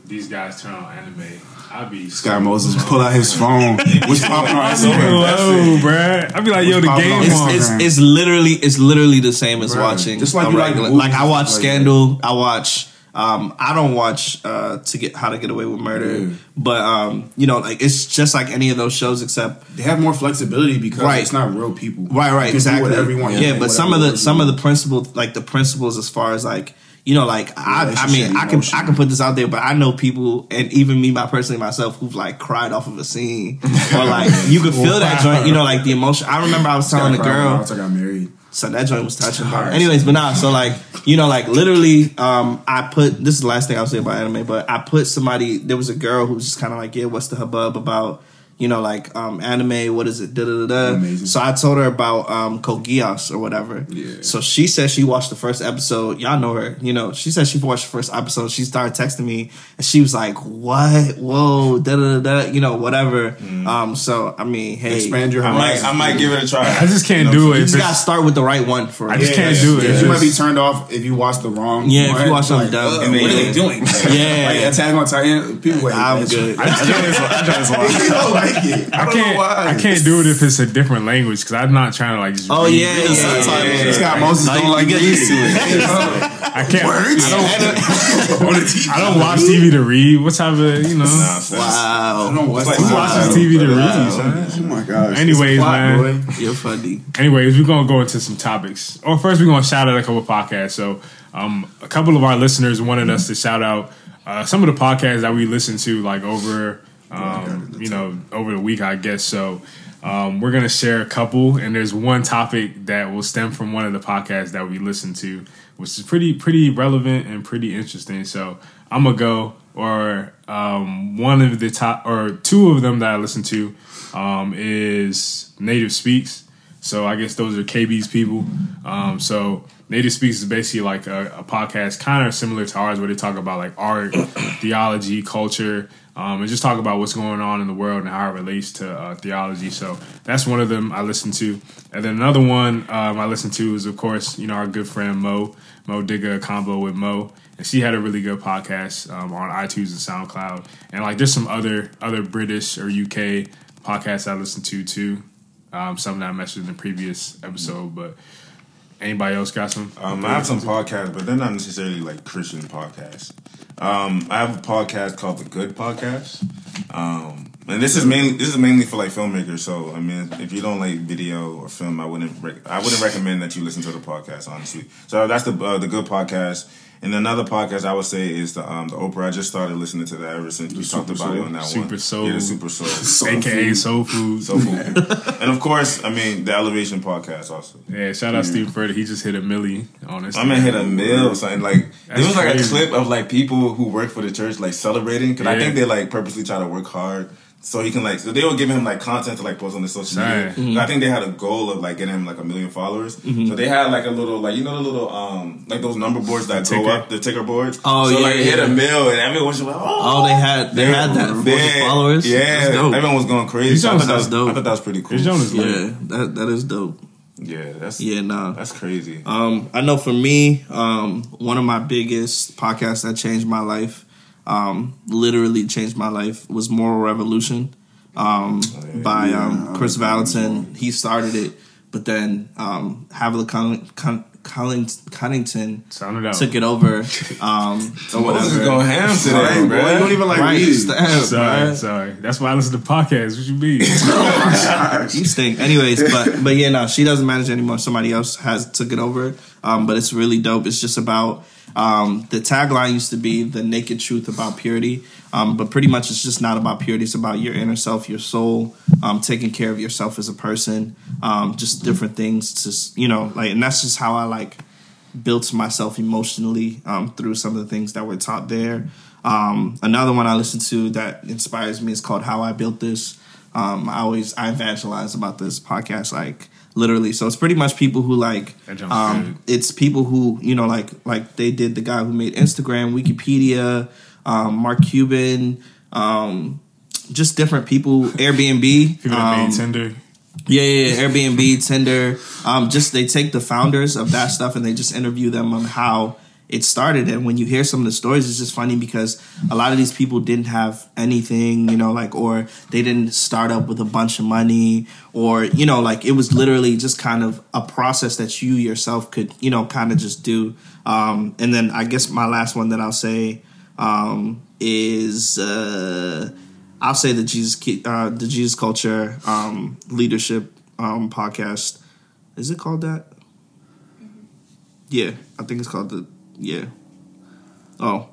These guys turn on anime. I'll be Sky so Moses low. Pull out his phone. What's popping on his phone, bruh? I'd be like, yo, what's the game it's, on, it's, it's literally, it's literally the same as bruh. Watching. Just like, like, movies, like I watch like Scandal. That. I watch. Um, I don't watch uh, to get How to Get Away with Murder, mm. but um, you know, like it's just like any of those shows, except they have more flexibility because right. it's not real people. Right, right, exactly. Everyone, yeah, yeah but some of the some of the principles, like the principles, as far as like. You know, like I, I mean, I can I can put this out there, but I know people, and even me, my personally myself, who've like cried off of a scene, or like you could feel that joint. You know, like the emotion. I remember I was telling a girl, I got married, so that joint was touching her. Anyways, but nah, so like you know, like literally, um, I put this is the last thing I'll say about anime, but I put somebody. There was a girl who was just kind of like, yeah, what's the hubbub about? You know, like, um, anime, what is it, da-da-da-da. So I told her about um, Code Geass or whatever. Yeah. So she said she watched the first episode. Y'all know her. You know, she said she watched the first episode. She started texting me, and she was like, what? Whoa, da-da-da-da, you know, whatever. Mm. Um, so, I mean, hey. Expand your horizons. I might, I might give it a try. I just can't you know, do so it. You just got to start with the right one for I just yeah, can't yeah, do it. Yeah. You might be turned off if you watch the wrong Yeah, part, if you watch something like, dumb. And they, what are they doing? Yeah. Like, Attack on Titan, people wait. I'm good. I just want to I can't. I, know why. I can't do it if it's a different language because I'm not trying to like. Just oh yeah, yeah, yeah, yeah, yeah. Scott Moses like, don't like used to it. I can't. Words? I don't, on the T V. I don't watch T V to read. What type of you know? Wow. I don't watch like, wow. T V to read. Wow. Oh my gosh. Anyways, plot, man, boy. You're funny. Anyways, we're gonna go into some topics. Or first, we're gonna shout out a couple of podcasts. So, um, a couple of our listeners wanted mm-hmm. us to shout out uh, some of the podcasts that we listen to, like over. Um, you know, over the week, I guess. So um, we're going to share a couple, and there's one topic that will stem from one of the podcasts that we listen to, which is pretty, pretty relevant and pretty interesting. So I'm going to go, or um, one of the top, or two of them that I listen to um, is Native Speaks. So I guess those are K B's people. Um, so Native Speaks is basically like a, a podcast kind of similar to ours where they talk about like art, theology, culture, Um, and just talk about what's going on in the world and how it relates to uh, theology. So that's one of them I listen to. And then another one um, I listen to is, of course, you know, our good friend Mo, Mo Digga, Convo with Mo. And she had a really good podcast um, on iTunes and SoundCloud. And like there's some other other British or U K podcasts I listen to, too. Um, something I mentioned in the previous episode, but anybody else got some? Um, I have some podcasts, but they're not necessarily like Christian podcasts. Um, I have a podcast called The Good Podcast, um, and this is mainly this is mainly for like filmmakers. So I mean, if you don't like video or film, I wouldn't rec- I wouldn't recommend that you listen to the podcast, honestly. So that's the uh, the Good Podcast. And another podcast I would say is the um, the Oprah. I just started listening to that ever since you talked about it on that one. Super Soul. Yeah, the Super Soul. Soul A K A Soul Food. Soul Food. And of course, I mean, the Elevation Podcast also. Yeah, shout out yeah. Steve Furtick. He just hit a milli on his I'm going to hit a mill or something. Like, it was like crazy. A clip of like people who work for the church like celebrating. Because yeah. I think they like purposely try to work hard. So he can like, so they were giving him like content to like post on the social media. Mm-hmm. I think they had a goal of like getting him like a million followers. Mm-hmm. So they had like a little, like, you know, the little, um, like those number boards that the go ticker. Up, the ticker boards. Oh, so yeah, like it yeah. hit a mill and everyone was like, oh. Oh, they had, they, they had that for followers. Yeah. Dope. Everyone was going crazy. So I, thought that was, dope. I thought that was pretty cool. Yeah, that, that is dope. Yeah, that's, yeah, nah. That's crazy. Um, I know for me, um, one of my biggest podcasts that changed my life. Um, literally changed my life was Moral Revolution um, oh, yeah, by um, yeah, Chris Valentin. He started it, but then um, Havila Con- Con- Con- Cunnington it took it over. Um, so Moses is going ham today, bro. You don't even like right. me. Stab, sorry, bro. sorry. That's why I listen to podcasts. What you mean? Oh, you stink. Anyways, but but yeah, no, she doesn't manage it anymore. Somebody else has took it over. Um, but it's really dope. It's just about. Um, the tagline used to be the naked truth about purity, um, but pretty much it's just not about purity. It's about your inner self, your soul, um, taking care of yourself as a person, um, just different things. It's just, you know, like, and that's just how I like built myself emotionally um, through some of the things that were taught there. Um, another one I listen to that inspires me is called How I Built This. Um, I always I evangelize about this podcast, like. Literally, so it's pretty much people who like, um, it's people who, you know, like like they did the guy who made Instagram, Wikipedia, um, Mark Cuban, um, just different people, Airbnb, people that um, made Tinder. Yeah, yeah, yeah, Airbnb, Tinder, um, just they take the founders of that stuff and they just interview them on how it started. And when you hear some of the stories, it's just funny because a lot of these people didn't have anything, you know, like, or they didn't start up with a bunch of money or, you know, like it was literally just kind of a process that you yourself could, you know, kind of just do. Um, and then I guess my last one that I'll say um, is uh, I'll say the Jesus, uh, the Jesus Culture um, Leadership um, podcast. Is it called that? Yeah, I think it's called the. Yeah. Oh.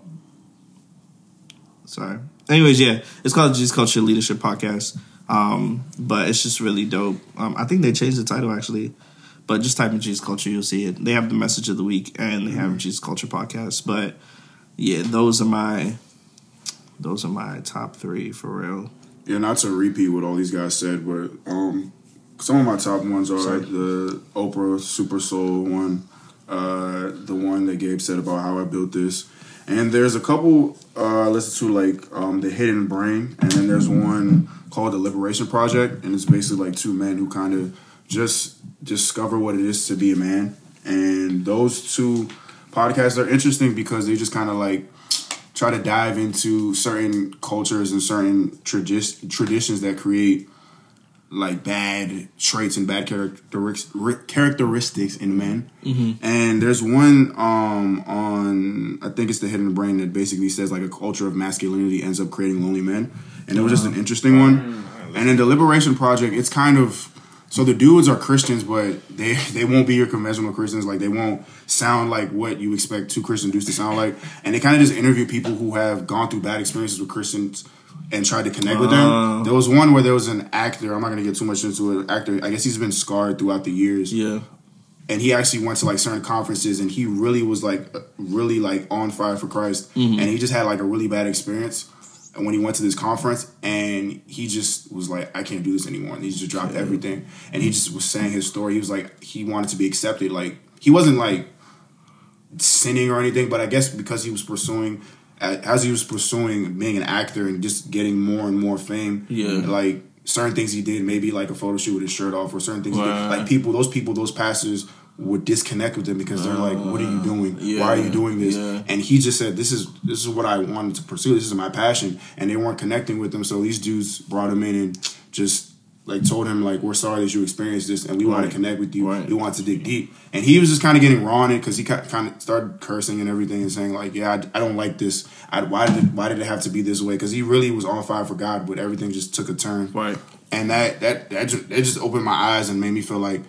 Sorry. Anyways, yeah. It's called Jesus Culture Leadership Podcast. Um, but it's just really dope. Um, I think they changed the title, actually. But just type in Jesus Culture, you'll see it. They have the Message of the Week, and they have mm-hmm. Jesus Culture Podcast. But, yeah, those are my those are my top three, for real. Yeah, not to repeat what all these guys said, but um, some of my top ones are Sorry. the Oprah Super Soul one. Uh, the one that Gabe said about How I Built This. And there's a couple uh, I listen to, like um, The Hidden Brain, and then there's one called The Liberation Project, and it's basically like two men who kind of just discover what it is to be a man. And those two podcasts are interesting because they just kind of like try to dive into certain cultures and certain tradi- traditions that create like bad traits and bad characteristics in men. Mm-hmm. And there's one um, on, I think it's The Hidden Brain, that basically says like a culture of masculinity ends up creating lonely men. And it was just an interesting one. And in The Liberation Project, it's kind of, so the dudes are Christians, but they, they won't be your conventional Christians. Like they won't sound like what you expect two Christian dudes to sound like. And they kind of just interview people who have gone through bad experiences with Christians and tried to connect uh, with them. There was one where there was an actor. I'm not going to get too much into it. Actor, I guess he's been scarred throughout the years. Yeah. And he actually went to like certain conferences and he really was like, really like on fire for Christ. Mm-hmm. And he just had like a really bad experience when he went to this conference. And he just was like, I can't do this anymore. And he just dropped yeah. everything. And he just was saying his story. He was like, he wanted to be accepted. Like, he wasn't like sinning or anything, but I guess because he was pursuing... as he was pursuing being an actor and just getting more and more fame, yeah. like certain things he did, maybe like a photo shoot with his shirt off or certain things, wow. he did, like people, those people, those pastors would disconnect with him because they're like, what are you doing? Yeah. Why are you doing this? Yeah. And he just said, this is, this is what I wanted to pursue. This is my passion. And they weren't connecting with him. So these dudes brought him in and just like told him like, we're sorry that you experienced this and we right. want to connect with you. Right. We want to dig deep. And he was just kind of getting raw in it because he kind of started cursing and everything and saying like, yeah, I, I don't like this. I, why did why did it have to be this way? Because he really was on fire for God, but everything just took a turn. Right. And that that that just, that just opened my eyes and made me feel like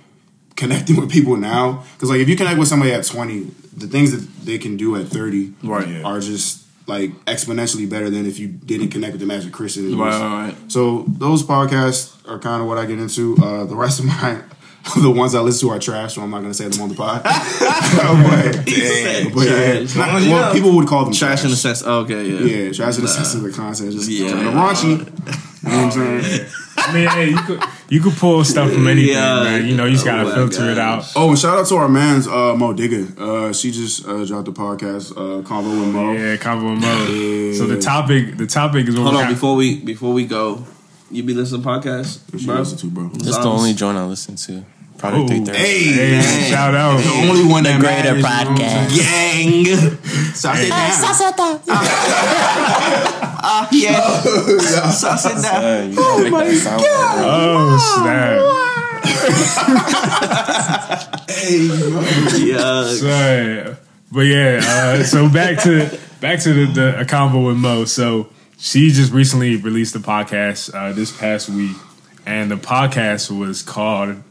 connecting with people now. Because like if you connect with somebody at twenty, the things that they can do at thirty right, yeah. are just like exponentially better than if you didn't connect with the magic Christian. Right, right, right. So those podcasts are kind of what I get into. Uh, the rest of my, the ones I listen to are trash, so I'm not going to say them on the pod. but, Dang, but yeah, not, well, people would call them trash. Trash in the sense, oh, okay, yeah. Yeah, trash in the sense of the concept. Just yeah. kind of raunchy. You know what I'm saying? I mean, hey, you could you could pull stuff from anything, yeah, man. You know, you just gotta oh filter gosh. it out. Oh, and shout out to our man's uh, Mo Digga. Uh, she just uh, dropped the podcast, uh, Convo and Mo. Yeah, Convo and Mo. Yeah. So the topic, the topic is what. Hold we on, got- before we before we go, you be listening to podcasts? What you listen to, bro? That's the only joint I listen to. Project three thirty. Hey, hey, shout out! The only one that greater podcast gang. Sauce it down. Sauce it down. Ah yeah. Sauce it down. Oh my god! Oh snap! Hey, yuck. But yeah, uh, so back to back to the, the a convo with Mo. So she just recently released a podcast uh, this past week, and the podcast was called.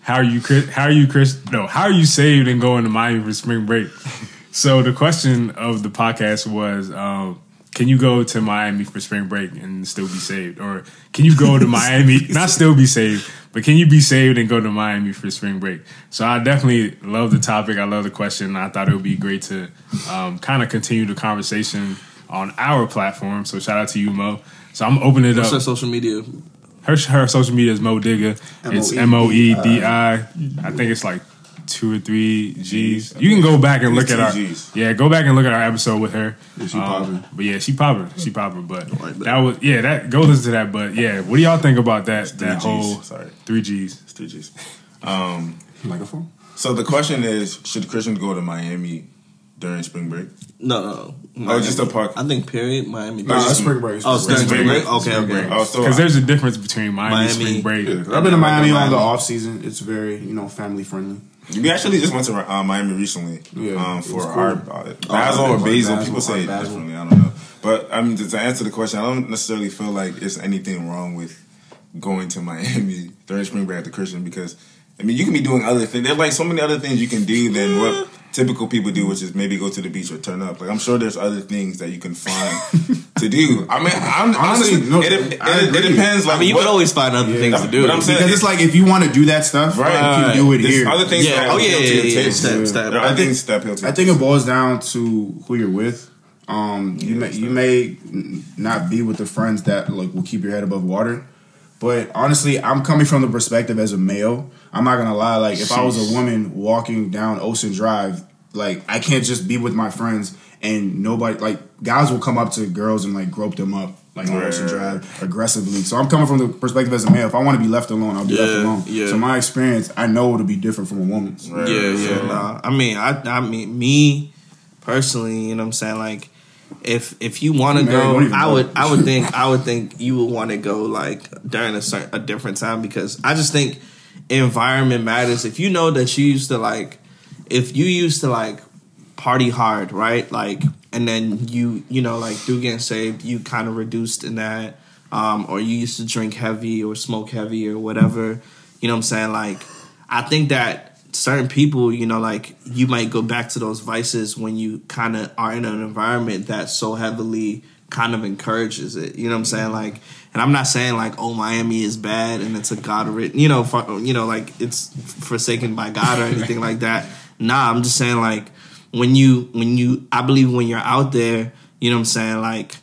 How are you, how are you, Chris? No, how are you saved and going to Miami for spring break? So the question of the podcast was, um, can you go to Miami for spring break and still be saved? Or can you go to Miami, not still be saved, but can you be saved and go to Miami for spring break? So I definitely love the topic. I love the question. I thought it would be great to um, kind of continue the conversation on our platform. So shout out to you, Mo. So I'm opening it What's up. What's social media? Her, her social media is Mo Digga. It's M O E D I. I think it's like two or three G's. You can go back and look at our yeah, go back and look at our episode with her. Yeah, she um, but yeah, she popping, she popping. But that was yeah, that go listen to that. But yeah, what do y'all think about that? That whole sorry, three G's, it's three G's. Um, like a phone. So the question is, should Christians go to Miami during spring break? No, no. Miami. Oh, just a park. I think period. Miami. No, that's spring break. Oh, spring, spring break. break. Okay, spring okay. Because oh, so there's a difference between Miami, Miami. spring break. Yeah, I've been to Miami on the off season. It's very you know family friendly. We actually just went to uh, Miami recently yeah, um, for cool. our uh, basil oh, or basil. Basil. People say it differently. I don't know. But I mean, to answer the question, I don't necessarily feel like it's anything wrong with going to Miami during spring break at the Christian because I mean you can be doing other things. There's like so many other things you can do than what. Typical people do, which is maybe go to the beach or turn up. Like I'm sure there's other things that you can find to do. I mean, I'm, honestly, honestly no, it, it, it, it depends. Like I mean, you what, would always find other yeah, things to do. But I'm saying because it's like if you want to do that stuff, right? You can do it there's here. Other things. Yeah. That oh yeah, yeah, yeah, yeah. Step, step. I think step. I think it boils down to who you're with. Um, you yeah, may, you may not be with the friends that like will keep your head above water. But honestly, I'm coming from the perspective as a male. I'm not going to lie. Like, if Jeez. I was a woman walking down Ocean Drive, like, I can't just be with my friends and nobody, like, guys will come up to girls and, like, grope them up, like, on yeah. Ocean Drive aggressively. So I'm coming from the perspective as a male. If I want to be left alone, I'll be yeah, left alone. Yeah. So my experience, I know it'll be different from a woman's. Right? Yeah, yeah. So, nah. I mean, I, I mean, me personally, you know what I'm saying? Like, If if you want to go, I would know. I would think I would think you would want to go like during a certain a different time because I just think environment matters. If you know that you used to like, if you used to like party hard, right? Like, and then you you know like through getting saved, you kind of reduced in that, um, or you used to drink heavy or smoke heavy or whatever. You know what I'm saying? Like, I think that. Certain people, you know, like you might go back to those vices when you kind of are in an environment that so heavily kind of encourages it. You know what I'm saying? Like, and I'm not saying like, oh, Miami is bad and it's a God written, you know, for, you know, like it's forsaken by God or anything like that. Nah, I'm just saying like when you, when you, I believe when you're out there, you know what I'm saying? Like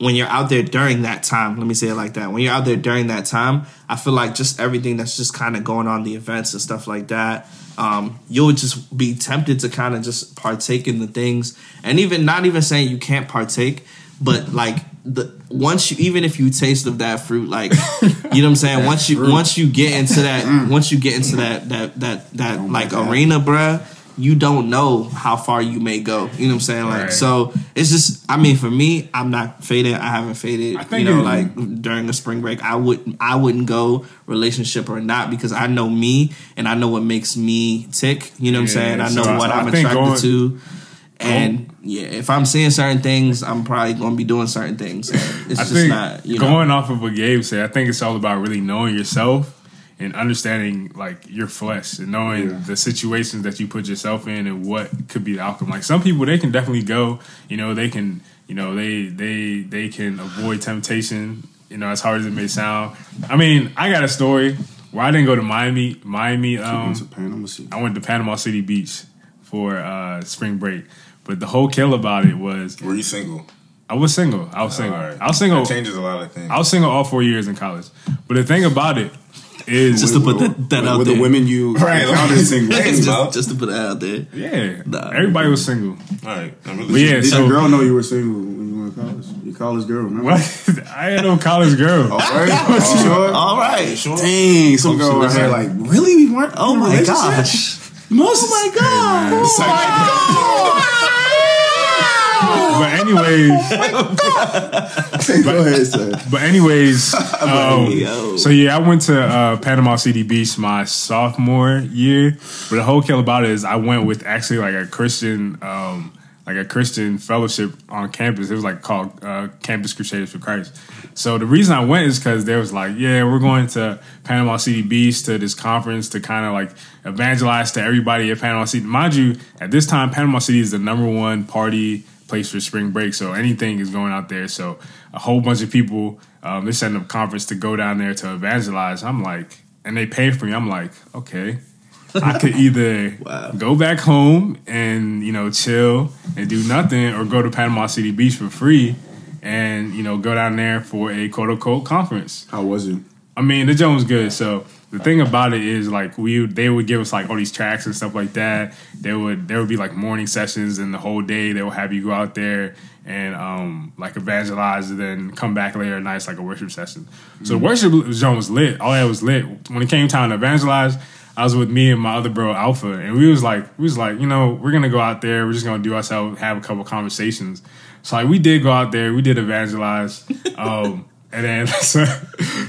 when you're out there during that time, let me say it like that. When you're out there during that time, I feel like just everything that's just kind of going on, the events and stuff like that. Um, you'll just be tempted to kind of just partake in the things and even not even saying you can't partake, but like the once you even if you taste of that fruit, like you know what I'm saying, once you fruit. once you get into that once you get into that that that that oh like arena, bruh, you don't know how far you may go. You know what I'm saying? Like, right. So it's just, I mean, for me, I'm not faded. I haven't faded, I think you know, like during a spring break, I wouldn't, I wouldn't go relationship or not, because I know me and I know what makes me tick. You know what yeah, I'm saying? I know so what I, I'm I attracted going, to. And going, yeah, if I'm seeing certain things, I'm probably going to be doing certain things. It's I just think not, you know. Going off of what Gabe said, I think it's all about really knowing yourself. And understanding, like, your flesh and knowing yeah. the situations that you put yourself in and what could be the outcome. Like, some people, they can definitely go, you know, they can, you know, they they they can avoid temptation, you know, as hard as it may sound. I mean, I got a story where I didn't go to Miami. Miami, um, I went to Panama City Beach for uh, spring break. But the whole kill about it was... Were you single? I was single. I was oh, single. Right. I was single. That changes a lot of things. I was single all four years in college. But the thing about it... Is just to put that, that out there. With the women you right, like, single just, just to put that out there. Yeah. Nah, everybody was single. All right. Really but yeah, did so, your girl know you were single when you went to college? Your college girl, remember? What? I had no college girl. All right. Oh, sure. All right. Sure. Dang. Some girl was there like, really? We weren't? Oh, my gosh. Moses. Oh, my God. Hey, oh, my God. But anyways... But, go ahead, sir. But anyways, um, so yeah, I went to uh, Panama City Beach my sophomore year. But the whole kill about it is I went with actually like a Christian, um, like a Christian fellowship on campus. It was like called uh, Campus Crusaders for Christ. So the reason I went is because there was like, yeah, we're going to Panama City Beach to this conference to kind of like evangelize to everybody at Panama City. Mind you, at this time, Panama City is the number one party place for spring break, so anything is going out there. So a whole bunch of people, um, they're setting up conference to go down there to evangelize. I'm like, and they pay for me. I'm like, okay, I could either wow. go back home and, you know, chill and do nothing, or go to Panama City Beach for free and, you know, go down there for a quote unquote conference. How was it? I mean, the joint was good. So the thing about it is, like, we they would give us, like, all these tracks and stuff like that. They would There would be, like, morning sessions, and the whole day they would have you go out there and, um, like, evangelize and then come back later at night. It's like a worship session. So the worship zone was lit. All that was lit. When it came time to evangelize, I was with me and my other bro, Alpha, and we was like, we was like, you know, we're going to go out there. We're just going to do ourselves, have a couple conversations. So, like, we did go out there. We did evangelize. Um And then, so,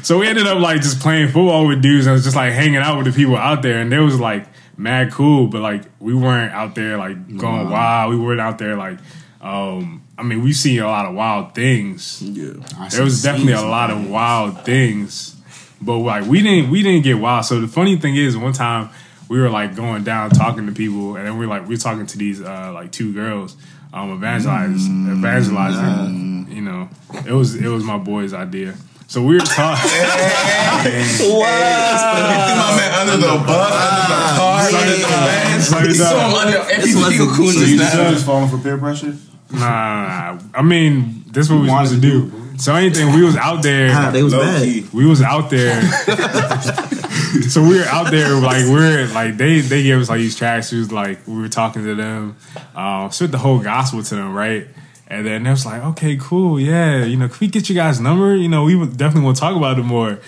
so we ended up, like, just playing football with dudes and was just, like, hanging out with the people out there. And they was, like, mad cool, but, like, we weren't out there, like, going wow. wild. We weren't out there, like, um, I mean, we've seen a lot of wild things. Yeah. I there was definitely a lot of wild things. But, like, we didn't we didn't get wild. So the funny thing is, one time we were, like, going down, talking to people, and then we were, like, we were talking to these, uh, like, two girls, um, evangelize, evangelizing. Mm-hmm. You know, it was it was my boy's idea. So we were talking. Wow! My man under the bus, under the car, under the van. So you just falling for peer pressure? Nah, I mean, this is what we wanted to do. So anything, we was out there. Ah, they was bad. We was out there. So we were out there, like, we're like, they they gave us like these tracks. It was like we were talking to them, um, said the whole gospel to them, right? And then they was like, okay, cool, yeah, you know, can we get you guys' number? You know, we would definitely want to talk about it more.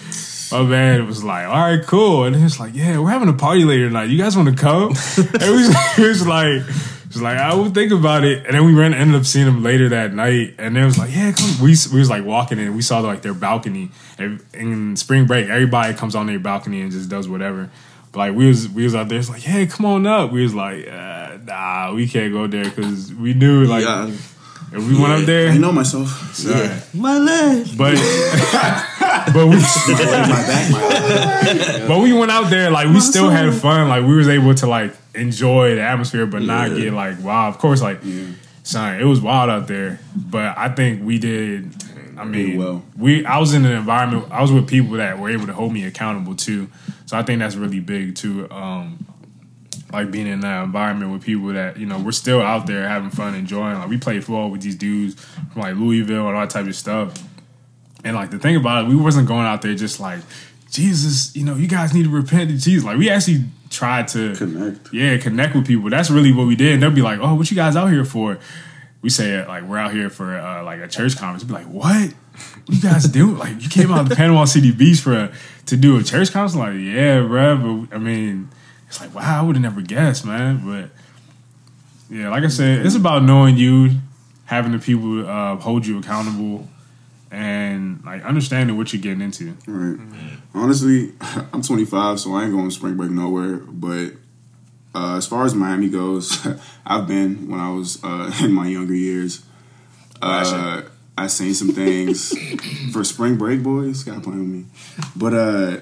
My man was like, all right, cool. And he was like, yeah, we're having a party later tonight. You guys want to come? And it was, it was like, it was like, I will think about it. And then we ran, ended up seeing them later that night. And they was like, yeah, come. We, we was like walking in. We saw like their balcony. And in spring break, everybody comes on their balcony and just does whatever. But like we was we was out there, it's like, hey, come on up. We was like, uh, nah, we can't go there because we knew like... Yeah. If we yeah, went up there, I know myself. Sorry. Yeah. My leg, but but we my back, my leg. But we went out there like we my still soul. Had fun. Like we was able to like enjoy the atmosphere, but yeah. not get like wow. Of course, like yeah. son, it was wild out there. But I think we did. I mean, well. we I was in an environment. I was with people that were able to hold me accountable too. So I think that's really big too. Um, Like being in that environment with people that, you know, we're still out there having fun, enjoying. Like we played football with these dudes from like Louisville and all that type of stuff. And like the thing about it, we wasn't going out there just like, Jesus, you know, you guys need to repent to Jesus. Like we actually tried to connect. Yeah, connect with people. That's really what we did. And they'll be like, oh, what you guys out here for? We say like we're out here for uh, like a church conference. We'd be like, what? What you guys do? Like you came out to Panama City Beach for a, to do a church conference? Like, yeah, bro. But I mean... It's like, wow, I would have never guessed, man. But Yeah, like I said, it's about knowing you, having the people uh, hold you accountable, and like understanding what you're getting into. Right. Mm-hmm. Honestly, I'm twenty-five, so I ain't going to spring break nowhere. But uh, as far as Miami goes, I've been when I was uh, in my younger years. Uh, I seen some things for spring break, boys. Gotta play with me. But uh,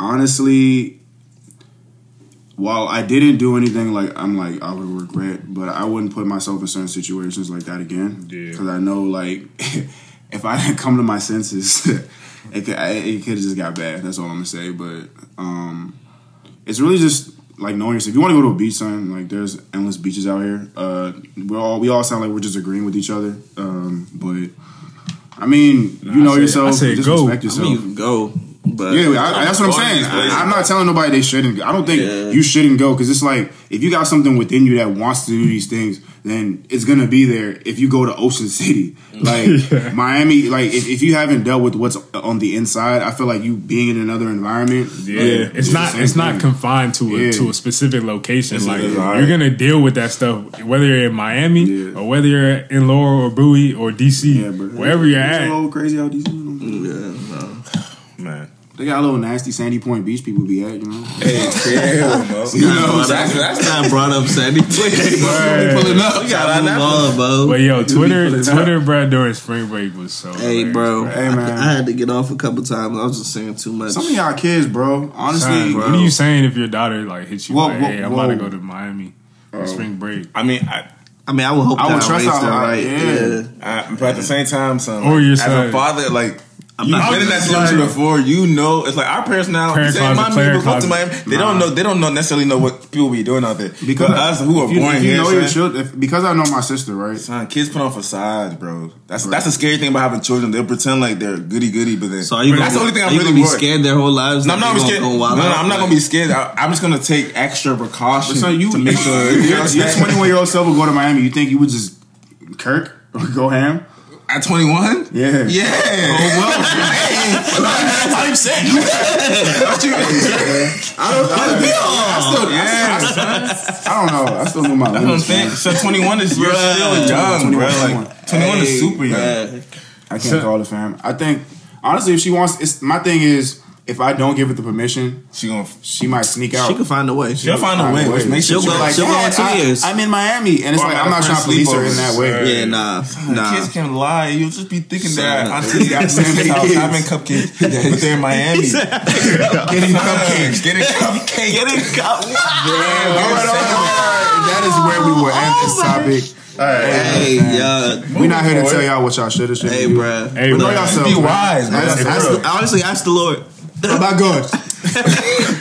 honestly, while I didn't do anything like I'm like I would regret, but I wouldn't put myself in certain situations like that again. Yeah. Because I know like if I didn't come to my senses, it could I, it could have just got bad. That's all I'm gonna say. But um, it's really just like knowing yourself. If you want to go to a beach, son, like there's endless beaches out here. Uh, we all we all sound like we're just agreeing with each other. Um, but I mean, you nah, know I say, yourself. I say just go. Respect yourself. I mean, go. But yeah, I, I, that's what I'm saying. I, I'm not telling nobody they shouldn't. I don't think yeah. you shouldn't go because it's like if you got something within you that wants to do these things, then it's gonna be there. If you go to Ocean City, like yeah. Miami, like if, if you haven't dealt with what's on the inside, I feel like you being in another environment. Yeah, like, it's, it's not it's thing. not confined to a yeah. to a specific location. It's like right. you're gonna deal with that stuff whether you're in Miami yeah. or whether you're in Laurel or Bowie or D C, yeah, wherever yeah. you're it's at. Old crazy out D C. Yeah, no. man. They got a little nasty Sandy Point Beach people be at, you know? Hey, hell, bro. See, you know that's, that's not brought up Sandy Point. Hey, bro. Pulling up. We got a ball, bro. But, yo, Twitter, Twitter, bro, during spring break was so Hey, bro. bro. Hey, man. I, I had to get off a couple times. I was just saying too much. Some of y'all kids, bro. Honestly, Son, bro. What are you saying if your daughter, like, hits you whoa, like, whoa, hey, I'm whoa. about to go to Miami for spring break? I mean, I... I mean, I would hope I would that trust raised her right. Yeah. yeah. I, but at the same time, son, like, or your son. As a father, like... I'm not been in that situation before. You know, it's like our parents now. Parent say, closet, Miami, people come to Miami. They nah. don't know. They don't know necessarily know what people be doing out there. Because us who are you, born you here, know your children, if, because I know my sister, right? Son, kids put on facades, bro. That's right. That's the scary thing about having children. They'll pretend like they're goody goody, but then so are you bro, gonna, that's the only thing I'm really be scared their whole lives. No, I'm not scared. No, no, I'm not gonna be scared. I, I'm just gonna take extra precautions so you, to make sure your twenty-one year old self will go to Miami. You think you would just Kirk or go ham? At twenty-one? Yeah. Yeah. Oh, well. Type set. I don't know. I don't know. I still know my That's what I'm saying. So twenty-one is you're still young, bro. Like, twenty-one is super young. I can't call it, fam. I think, honestly, if she wants, it's my thing is, if I don't give it the permission, she gonna she might sneak out. She can find a way. She'll, She'll find, find a way. way. Which makes she'll go, like, she'll go on two I, years. I'm in Miami, and it's well, like I'm not trying to police her in that way. Yeah, nah, son, nah. Kids can lie. You'll just be thinking son, that auntie got Santa's house having cupcakes, but they're in Miami. Getting cupcakes, getting cupcakes, getting cupcakes. That is where we will end this topic. All right, hey, y'all. We're not here to tell y'all what y'all should or shouldn't do. Hey, bruh. Hey, bruh. Be wise, man. Honestly, ask the Lord. About God,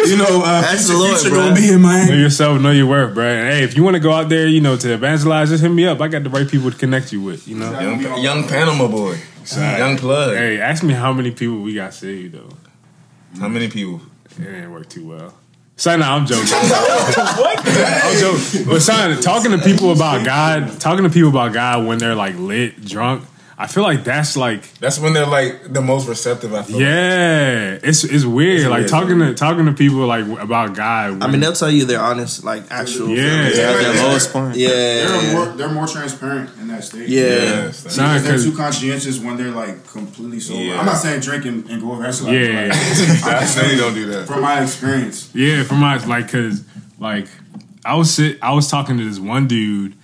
you know, uh, that's the Lord, bro. Gonna be in Miami. Know yourself, know your worth, bro. And hey, if you want to go out there, you know, to evangelize, just hit me up. I got the right people to connect you with. You know, young, young, young Panama boy, sorry. Young plug. Hey, ask me how many people we got saved though. How many people? It didn't work too well. Son, nah, I'm joking. What? I'm joking. But son, talking to people about God, talking to people about God when they're like lit, drunk. I feel like that's like that's when they're like the most receptive. I feel yeah, like. it's it's weird. It's like weird, talking weird. to talking to people like about God. When, I mean, they'll tell you they're honest, like actual. Yeah, yeah, like they're, lowest point. yeah. They're more they're more transparent in that stage. Yeah, yeah. Because nah, they're too conscientious when they're like completely sober. Yeah. I'm not saying drink and, and go over. That's like, yeah, like, I say don't do that. From my experience, yeah, from my like, cause like I was sit, I was talking to this one dude.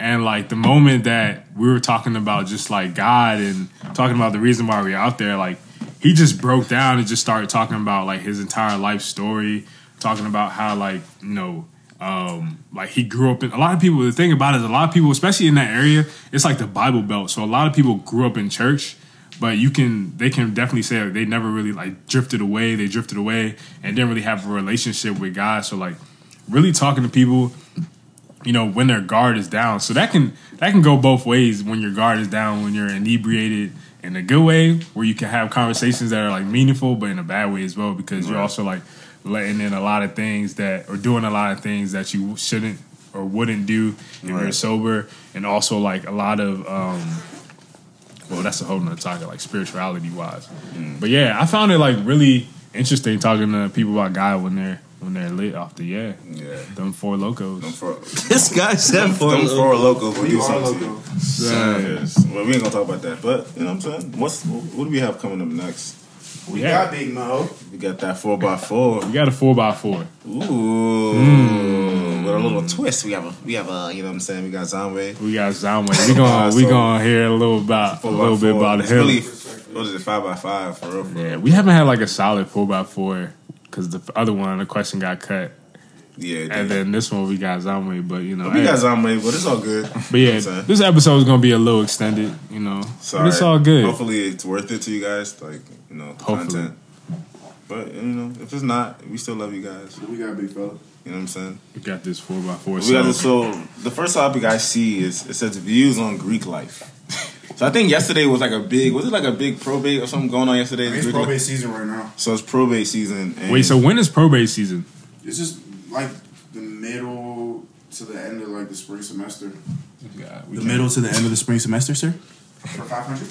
And, like, the moment that we were talking about just, like, God and talking about the reason why we're out there, like, he just broke down and just started talking about, like, his entire life story, talking about how, like, you know, um, like, he grew up in... A lot of people, the thing about it is a lot of people, especially in that area, it's like the Bible Belt. So a lot of people grew up in church, but you can... They can definitely say like, they never really, like, drifted away. They drifted away and didn't really have a relationship with God. So, like, really talking to people... You know, when their guard is down. So that can that can go both ways when your guard is down, when you're inebriated in a good way, where you can have conversations that are like meaningful, but in a bad way as well, because right. you're also like letting in a lot of things that or doing a lot of things that you shouldn't or wouldn't do if right. you're sober. And also like a lot of um well, that's a whole nother topic, like spirituality wise. Mm. But yeah, I found it like really interesting talking to people about God when they're When they're lit off the air. Yeah. Them Four Locos. Them four, this guy said Four Locos. Them Four Locos will do something. Serious. Well, we ain't gonna talk about that. But, you know what I'm saying? What's, what do we have coming up next? We yeah. got Big Mo. We got that four by four. We got a four by four. Ooh. Mm. With a little twist. We have a, we have a, you know what I'm saying? We got Zaamwé. We got Zaamwé. We're gonna, we gonna hear a little about, a little bit about it's him. Really, what is it, five by five for real? Yeah, we haven't had like a solid four by four. Because the other one, the question got cut. Yeah. And did. Then this one, we got Zaamwé, but you know. But we hey, got Zaamwé, but it's all good. But yeah, this episode is going to be a little extended, you know. Sorry. But it's all good. Hopefully it's worth it to you guys, like, you know, the content. But, you know, if it's not, we still love you guys. We got a big fella. You know what I'm saying? We got this four by four. We so. got this. So the first topic I see is, it says views on Greek life. So I think yesterday was like a big, was it like a big probate or something going on yesterday? It's Greek probate life season right now. So it's probate season. And wait, so when is probate season? It's just like the middle to the end of like the spring semester. God, the middle to the end of the spring semester, sir? For five hundred?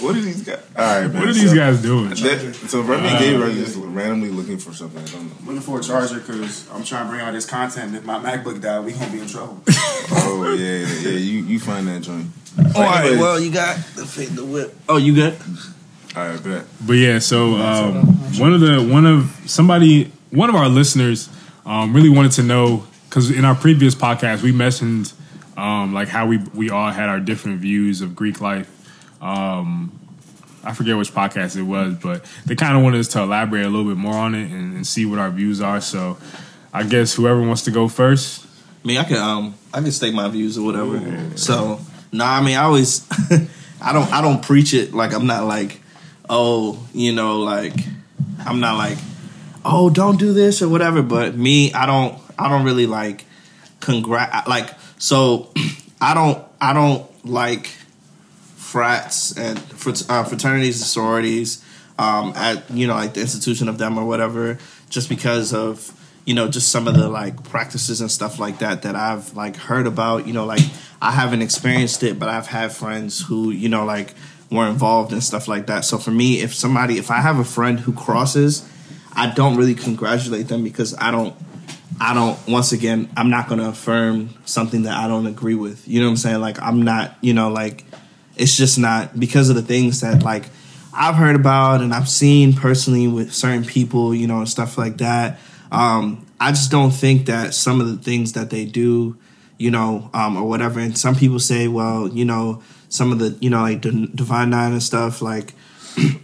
What are these guys? All right, man. What are these so, guys doing? That, so Remy and Gabe are just randomly looking for something. I don't know. Looking for a charger because I'm trying to bring out this content. If my MacBook died, we gonna be in trouble. Oh yeah, yeah. You you find that joint. All right. Well, you got the the whip. Oh, you good? All right, bet. But yeah, so um, one of the one of somebody one of our listeners um, really wanted to know because in our previous podcast we mentioned um, like how we we all had our different views of Greek life. Um, I forget which podcast it was, but they kind of wanted us to elaborate a little bit more on it and, and see what our views are. So, I guess whoever wants to go first. I mean, I can um, I can state my views or whatever. Ooh. So, nah, I mean, I always, I don't, I don't preach it. Like, I'm not like, oh, you know, like, I'm not like, oh, don't do this or whatever. But me, I don't, I don't really like, congrat, like, so, I don't, I don't like. Frats and uh, fraternities and sororities um, at, you know, like the institution of them or whatever, just because of, you know, just some of the like practices and stuff like that that I've like heard about, you know, like I haven't experienced it, but I've had friends who, you know, like were involved and stuff like that. So for me, if somebody, if I have a friend who crosses, I don't really congratulate them because I don't, I don't, once again, I'm not going to affirm something that I don't agree with. You know what I'm saying? Like, I'm not, you know, like, it's just not because of the things that, like, I've heard about and I've seen personally with certain people, you know, and stuff like that. Um, I just don't think that some of the things that they do, you know, um, or whatever. And some people say, well, you know, some of the, you know, like the Divine Nine and stuff, like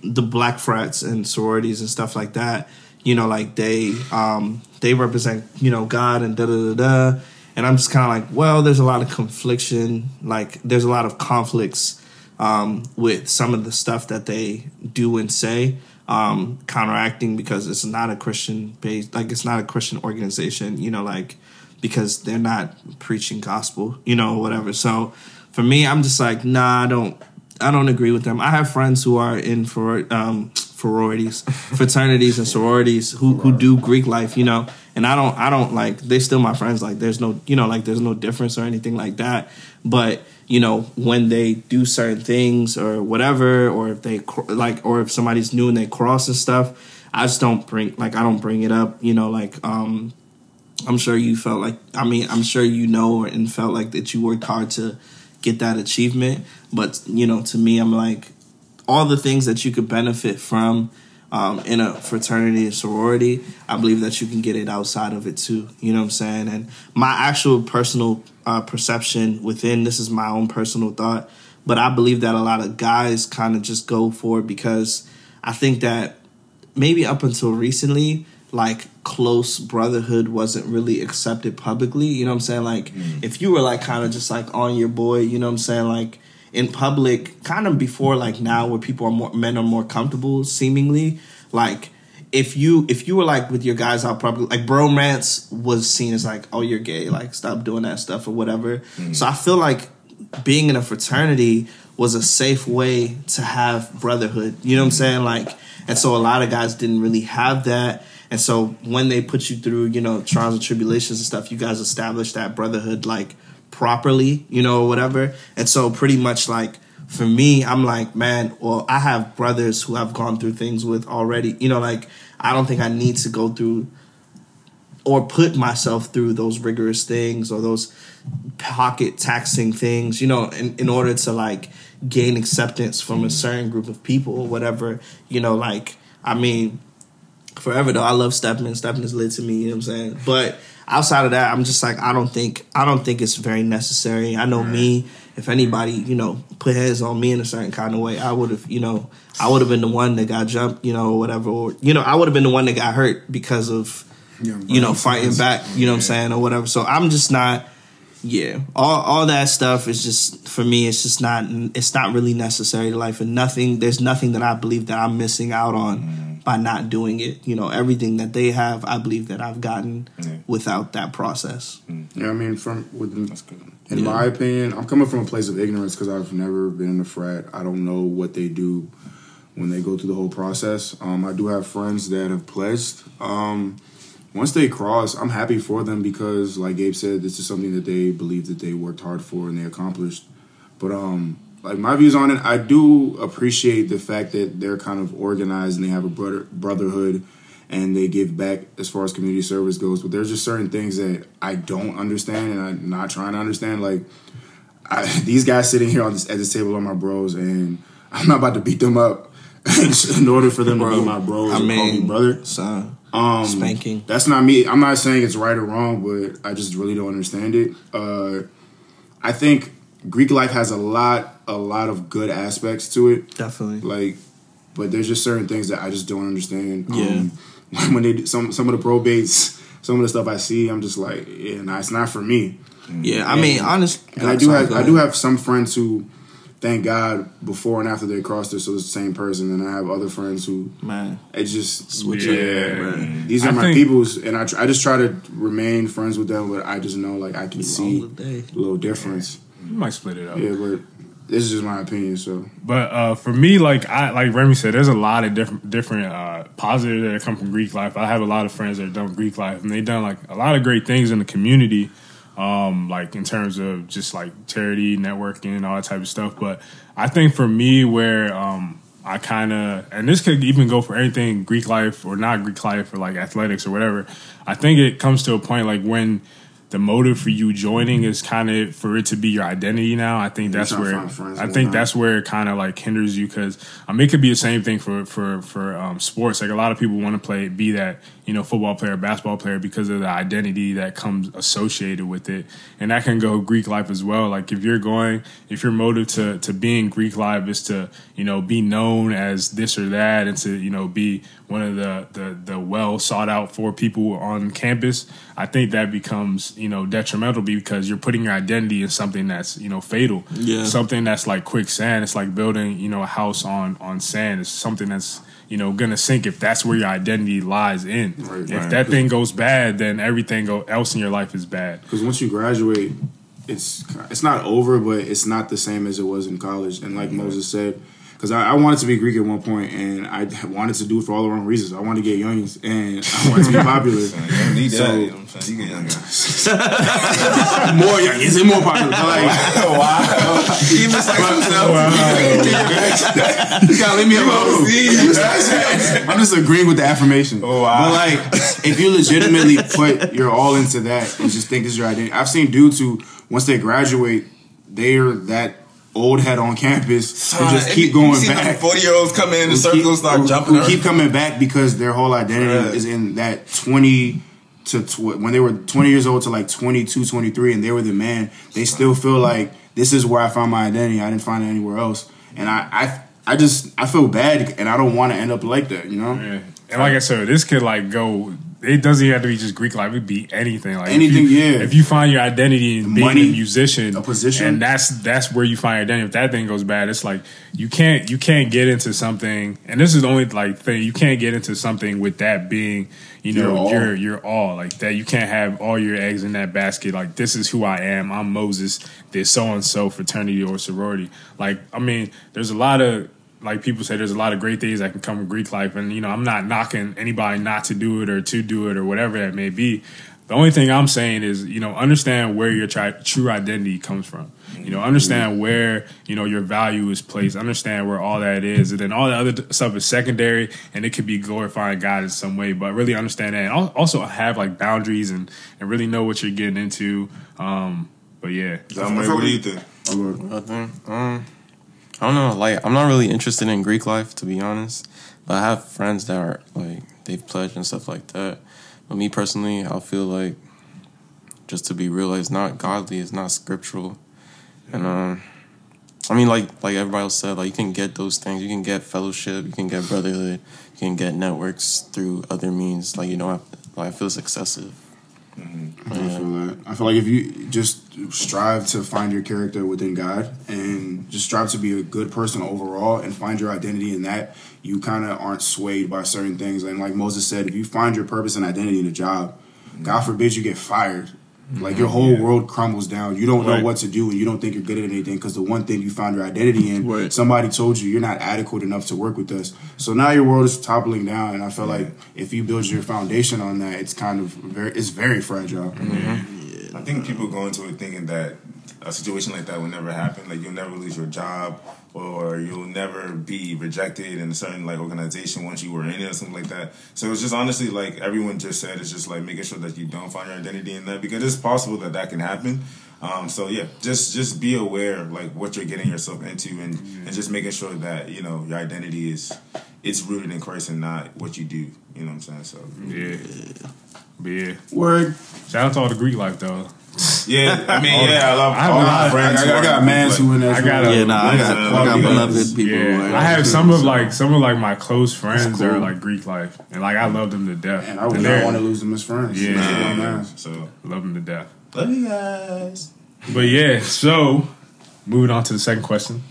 the black frats and sororities and stuff like that, you know, like they um, they represent, you know, God and da-da-da-da. And I'm just kind of like, well, there's a lot of confliction. Like, there's a lot of conflicts Um, with some of the stuff that they do and say, um, counteracting because it's not a Christian based, like it's not a Christian organization, you know, like because they're not preaching gospel, you know, whatever. So for me, I'm just like, nah, I don't, I don't agree with them. I have friends who are in for um, sororities, fraternities and sororities who who do Greek life, you know, and I don't, I don't like, they're still my friends. Like there's no, you know, like there's no difference or anything like that, but. You know, when they do certain things or whatever, or if they like, or if somebody's new and they cross and stuff, I just don't bring, like, I don't bring it up, you know, like, um, I'm sure you felt like, I mean, I'm sure, you know, and felt like that you worked hard to get that achievement. But, you know, to me, I'm like all the things that you could benefit from um, in a fraternity or sorority. I believe that you can get it outside of it, too. You know what I'm saying? And my actual personal Uh, perception within, this is my own personal thought, but I believe that a lot of guys kind of just go for it because I think that maybe up until recently, like close brotherhood wasn't really accepted publicly. You know what I'm saying? Like mm. if you were like kind of just like on your boy, you know what I'm saying? Like in public, kind of before like now where people are more, men are more comfortable seemingly, like If you if you were like with your guys out probably like bromance was seen as like, oh, you're gay, like stop doing that stuff or whatever. Mm-hmm. So I feel like being in a fraternity was a safe way to have brotherhood. You know what I'm saying? Like, and so a lot of guys didn't really have that. And so when they put you through, you know, trials and tribulations and stuff, you guys established that brotherhood like properly, you know, or whatever. And so pretty much like for me, I'm like, man, well, I have brothers who I've gone through things with already. You know, like, I don't think I need to go through or put myself through those rigorous things or those pocket taxing things, you know, in, in order to, like, gain acceptance from a certain group of people or whatever, you know, like, I mean, forever though, I love Stepman. Stepman's lit to me, you know what I'm saying? But outside of that, I'm just like, I don't think, I don't think it's very necessary. I know right. me, if anybody, you know, put hands on me in a certain kind of way, I would have, you know, I would have been the one that got jumped, you know, or whatever, or, you know, I would have been the one that got hurt because of, yeah, you know, fighting sense. back, you know what I'm saying, or whatever. So I'm just not, yeah, all all that stuff is just, for me, it's just not, it's not really necessary to life, and nothing, there's nothing that I believe that I'm missing out on mm-hmm. by not doing it. You know, everything that they have, I believe that I've gotten yeah. without that process. Yeah, I mean, from, with, That's good. in yeah. my opinion, I'm coming from a place of ignorance because I've never been in a frat. I don't know what they do when they go through the whole process. Um, I do have friends that have pledged. Um, Once they cross, I'm happy for them because, like Gabe said, this is something that they believe that they worked hard for and they accomplished. But, um, like, my views on it, I do appreciate the fact that they're kind of organized and they have a brother- brotherhood and they give back as far as community service goes. But there's just certain things that I don't understand and I'm not trying to understand. Like, I, these guys sitting here on this, at this table are my bros, and I'm not about to beat them up in order for them Bro, to be my bros I and mean, call me brother. Son. Um, Spanking. That's not me. I'm not saying it's right or wrong, but I just really don't understand it. Uh, I think Greek life has a lot, a lot of good aspects to it. Definitely. Like, but there's just certain things that I just don't understand. Yeah. Um, when they do some some of the probates, some of the stuff I see, I'm just like, yeah, nah, it's not for me. Yeah. I and, mean, honestly, and I do have I do have some friends who, thank God, before and after they crossed, they're still the same person. And I have other friends who, man, it just switch. Yeah, man. These are I my think, peoples, and I tr- I just try to remain friends with them. But I just know, like, I can see a little difference. Yeah. You might split it up. Yeah, but this is just my opinion. So, but uh, for me, like I like Remy said, there's a lot of different different uh, positives that come from Greek life. I have a lot of friends that have done Greek life, and they've done like a lot of great things in the community. Um, like in terms of just like charity, networking, and all that type of stuff. But I think for me, where um, I kind of, and this could even go for anything Greek life or not Greek life or like athletics or whatever, I think it comes to a point like when the motive for you joining is kind of for it to be your identity now. I think that's where I think that's where it kind of like hinders you, because I mean it could be the same thing for for for um, sports. Like a lot of people want to play be that you know football player, basketball player because of the identity that comes associated with it, and that can go Greek life as well. Like if you're going, if your motive to to being Greek life is to you know be known as this or that and to you know be one of the the the well sought out for people on campus, I think that becomes you know detrimental because you're putting your identity in something that's you know fatal, yeah. something that's like quicksand. It's like building you know a house on on sand. It's something that's you know gonna sink if that's where your identity lies in. Right, if right. that thing goes bad, then everything else in your life is bad. Because once you graduate, it's it's not over, but it's not the same as it was in college. And like mm-hmm. Moses said. Because I, I wanted to be Greek at one point, and I wanted to do it for all the wrong reasons. I wanted to get youngins, and I wanted to be popular. So, you so, you know what you get youngins. More youngins and more popular. Like, wow. Even like myself. Wow. You gotta leave me alone. I'm just agreeing with the affirmation. Oh, wow. But, like, if you legitimately put your all into that and just think it's your identity. I've seen dudes who, once they graduate, they're that old head on campus so, who just keep going see back. forty-year-olds come in, the circles start who, jumping. Who her. keep coming back because their whole identity yeah. is in that twenty to tw- when they were twenty years old to like twenty-two, twenty-three, and they were the man. They still feel like this is where I found my identity. I didn't find it anywhere else, and I, I, I just I feel bad, and I don't want to end up like that, you know. Yeah. And like I said, this could like go. It doesn't have to be just Greek life. It could be anything. Like anything, if you, yeah. If you find your identity in being Money, a musician, a position, and that's that's where you find your identity. If that thing goes bad, it's like you can't you can't get into something. And this is the only like thing you can't get into something with that being you know your your, your all like that. You can't have all your eggs in that basket. Like this is who I am. I'm Moses. This so and so fraternity or sorority. Like I mean, there's a lot of. Like people say, there's a lot of great things that can come from Greek life. And, you know, I'm not knocking anybody not to do it or to do it or whatever that may be. The only thing I'm saying is, you know, understand where your tri- true identity comes from. You know, understand where, you know, your value is placed. Understand where all that is. And then all the other stuff is secondary, and it could be glorifying God in some way. But really understand that. And also have, like, boundaries and, and really know what you're getting into. Um, but, yeah. What do you think? I think, um, I don't know. Like, I'm not really interested in Greek life, to be honest. But I have friends that are, like, they've pledged and stuff like that. But me personally, I feel like, just to be real, it's not godly, it's not scriptural. And um, I mean, like like everybody else said, like you can get those things. You can get fellowship, you can get brotherhood, you can get networks through other means. Like, you know, I, like, I feel it's excessive. Mm-hmm. I yeah. feel that. I feel like if you just strive to find your character within God and just strive to be a good person overall and find your identity in that, you kind of aren't swayed by certain things. And like Moses said, if you find your purpose and identity in a job, mm-hmm. God forbid you get fired. Mm-hmm. Like your whole yeah. world crumbles down. You don't right. know what to do, and you don't think you're good at anything because the one thing you found your identity in, right. somebody told you you're not adequate enough to work with us. So now your world is toppling down, and I feel yeah. like if you build your foundation on that, it's kind of very, it's very fragile. Mm-hmm. Yeah. I think people go into it thinking that a situation like that will never happen. Like you'll never lose your job, or you'll never be rejected in a certain like organization once you were in it or something like that. So it's just honestly like everyone just said, it's just like making sure that you don't find your identity in that, because it's possible that that can happen. Um, so yeah, just just be aware of, like what you're getting yourself into, and, mm-hmm. and just making sure that you know your identity is it's rooted in Christ and not what you do. You know what I'm saying? So yeah, yeah. yeah. Word. Shout out to all the Greek life though. Yeah, I mean, yeah, I love I all my friends. I, I got mans who in there. I got, yeah, nah, I got, I got beloved people. Yeah. Like, I have some of so. like some of like my close friends cool. that are like Greek life, and like I love them to death. And I would not want to lose them as friends. Yeah, yeah. yeah. so love them to death. Love you guys. But yeah, so moving on to the second question.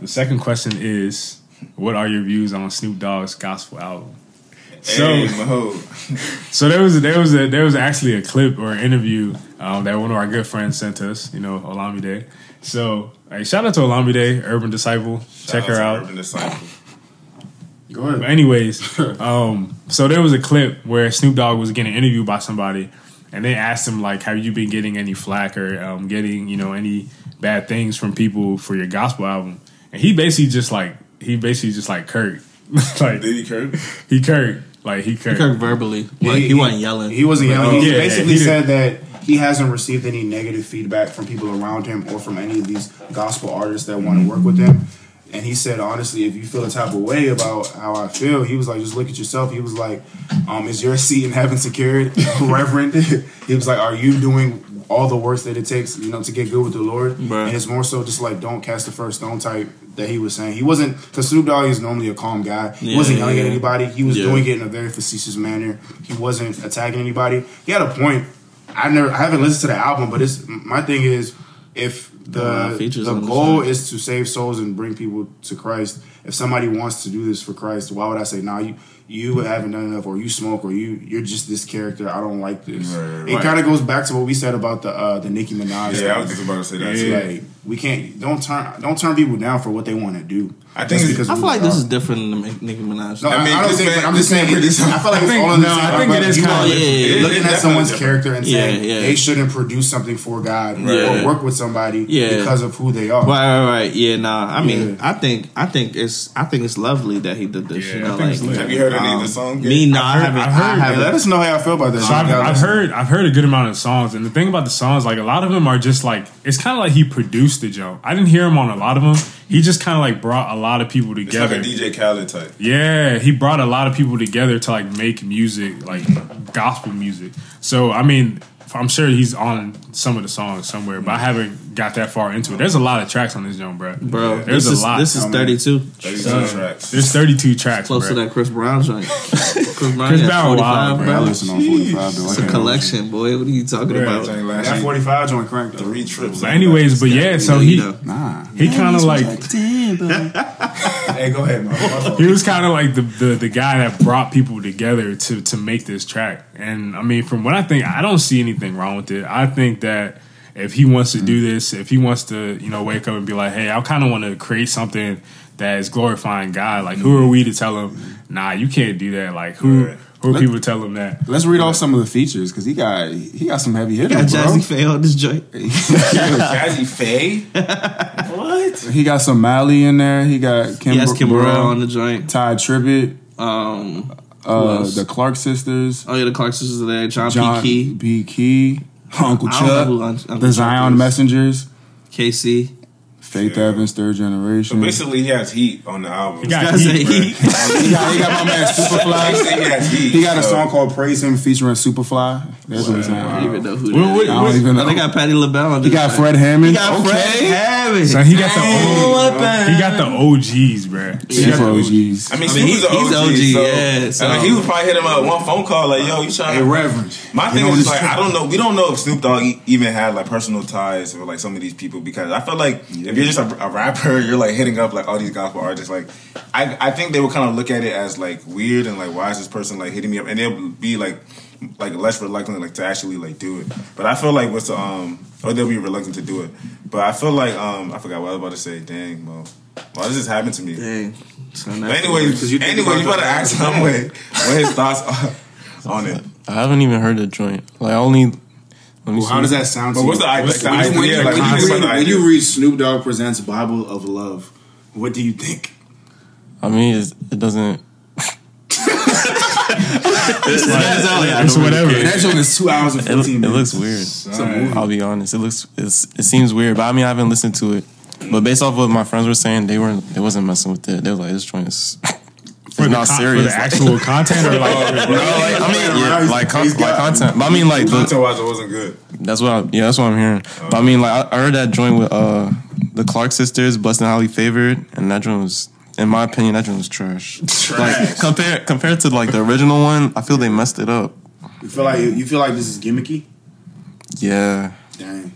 The second question is, what are your views on Snoop Dogg's gospel album? So, hey, so there was there was a, there was actually a clip or an interview um, that one of our good friends sent us. You know, Olamide. So, hey, shout out to Olamide, Urban Disciple. Shout Check out her to out. Urban Disciple. Go ahead. But anyways, um, so there was a clip where Snoop Dogg was getting interviewed by somebody, and they asked him like, "Have you been getting any flack or um, getting you know any bad things from people for your gospel album?" And he basically just like he basically just like Kirk. like did he Kirk? He Kirk. Like he could verbally, like he, he wasn't yelling. He wasn't yelling. He yeah, basically he said that he hasn't received any negative feedback from people around him or from any of these gospel artists that want to work with him. And he said, honestly, if you feel a type of way about how I feel, he was like, just look at yourself. He was like, um, is your seat in heaven secured, Reverend? He was like, are you doing all the works that it takes, you know, to get good with the Lord? Right. And it's more so just like, don't cast the first stone type that he was saying. He wasn't, because Snoop Dogg is normally a calm guy. He yeah, wasn't yelling yeah. at anybody. He was yeah. doing it in a very facetious manner. He wasn't attacking anybody. He had a point. I never, I haven't listened to the album, but it's my thing is, if the the, the goal the is to save souls and bring people to Christ, if somebody wants to do this for Christ, why would I say, nah, you you mm-hmm. haven't done enough, or you smoke, or you, you're just this character, I don't like this. Right, right, it right. kind of goes back to what we said about the uh, the Nicki Minaj. Yeah, I was just about to say that. Yeah. Like, we can't, don't turn don't turn people down for what they want to do. I think because I feel like this is different than Nicki Minaj. No, I mean, I don't think, man, I'm just saying, this, I feel like I think, it's all in the no, same. I think it is kind of, yeah, yeah, yeah. looking it at someone's different. Character and saying yeah, yeah. they shouldn't produce something for God right. or yeah. work with somebody yeah. because of who they are. Right, right, right. Yeah, nah. I mean, yeah. I think, I think it's, I think it's lovely that he did this. Yeah, you know, like, have you heard um, any of the songs? Me, no, I haven't. I haven't. Let us know how I feel about this. I've heard, I've heard a good amount of songs, and the thing about the songs, like a lot of them are just like, it's kind of like he produced the joke. I didn't hear him on a lot of them. He just kind of like brought a lot of people together. It's like a D J Khaled type. Yeah, he brought a lot of people together to like make music, like gospel music. So I mean, I'm sure he's on some of the songs somewhere, but I haven't got that far into it. There's a lot of tracks on this joint, bro. Bro, there's a lot. This is thirty-two. thirty-two tracks. There's thirty-two tracks. Close to that Chris Brown joint. Chris Brown, Chris Brown, wow, bro. I listen on forty-five. It's a collection, boy. What are you talking about? That forty-five joint cranked three trips. Anyways, but yeah, so he nah, he kind of like. Hey, go ahead, man. He was kind of like the, the the guy that brought people together to to make this track. And I mean, from what I think, I don't see anything wrong with it. I think that if he wants to do this, if he wants to, you know, wake up and be like, hey, I kind of want to create something that is glorifying God. Like, who are we to tell him, nah, you can't do that? Like, who? Or Let, people tell him that. Let's read off some of the features, because he got he got some heavy hitters, he got Jazzy Faye on this joint. Jazzy Faye? What? He got some Mally in there. He got Kim, he has Kim Burrell on the joint. Ty Tribbett. Um, uh, the Clark Sisters. Oh, yeah, the Clark Sisters are there. John, John P. Key. B. Key. Uncle Chuck. Who, Uncle the Zion Messengers. K C. Faith yeah. Evans, Third Generation. So basically, he has heat on the album. He got, he got heat. heat. he, got, he got my man Superfly. He has heat. He got a so. song called "Praise Him" featuring Superfly. That's what he's saying. I don't even know who. That what, what, I don't even know. They got Patti LaBelle. On he got side. Fred Hammond. He got okay. Fred Hammond. So he got the old, he got the O Gs, bro. He got the O Gs. I mean, I mean he, he's an O G. He's O G. So, yeah, so. I mean, he would probably hit him up one phone call like, "Yo, you trying?" Hey, to... Reverend. My thing is like, I don't know. We don't know if Snoop Dogg even had like personal ties with like some of these people, because I feel like if you. You're just a, a rapper, you're like hitting up like all these gospel artists. Like, I, I think they would kind of look at it as like weird and like, why is this person like hitting me up? And they'll be like, like less reluctant like to actually like do it. But I feel like what's um, or they'll be reluctant to do it. But I feel like um, I forgot what I was about to say. Dang, Mo, why does this happen to me? Dang. So anyway, you anyway, you gotta ask Zaamwé what his thoughts are on it. I haven't even heard the joint. Like, I only. Well, how does that sound to you? What's the idea? When you read Snoop Dogg Presents Bible of Love, what do you think? I mean, it's, it doesn't... It's, like, like, it's whatever. That joint is two hours and fifteen minutes. It looks weird. Right. I'll be honest. It looks. It's, it seems weird, but I mean, I haven't listened to it. But based off what my friends were saying, they weren't. They wasn't messing with it. They were like, this joint is... For not con- serious, for the actual content, or like, no, like I mean, yeah, like, con- like content. But I mean, like, content-wise, it wasn't good. That's what, I, yeah, that's what I'm hearing. Oh. But I mean, like, I heard that joint with uh, the Clark Sisters, Blessed and Highly Favored, and that joint was, in my opinion, that joint was trash. trash. Like, compared compared to like the original one, I feel they messed it up. You feel like you feel like this is gimmicky? Yeah. Dang.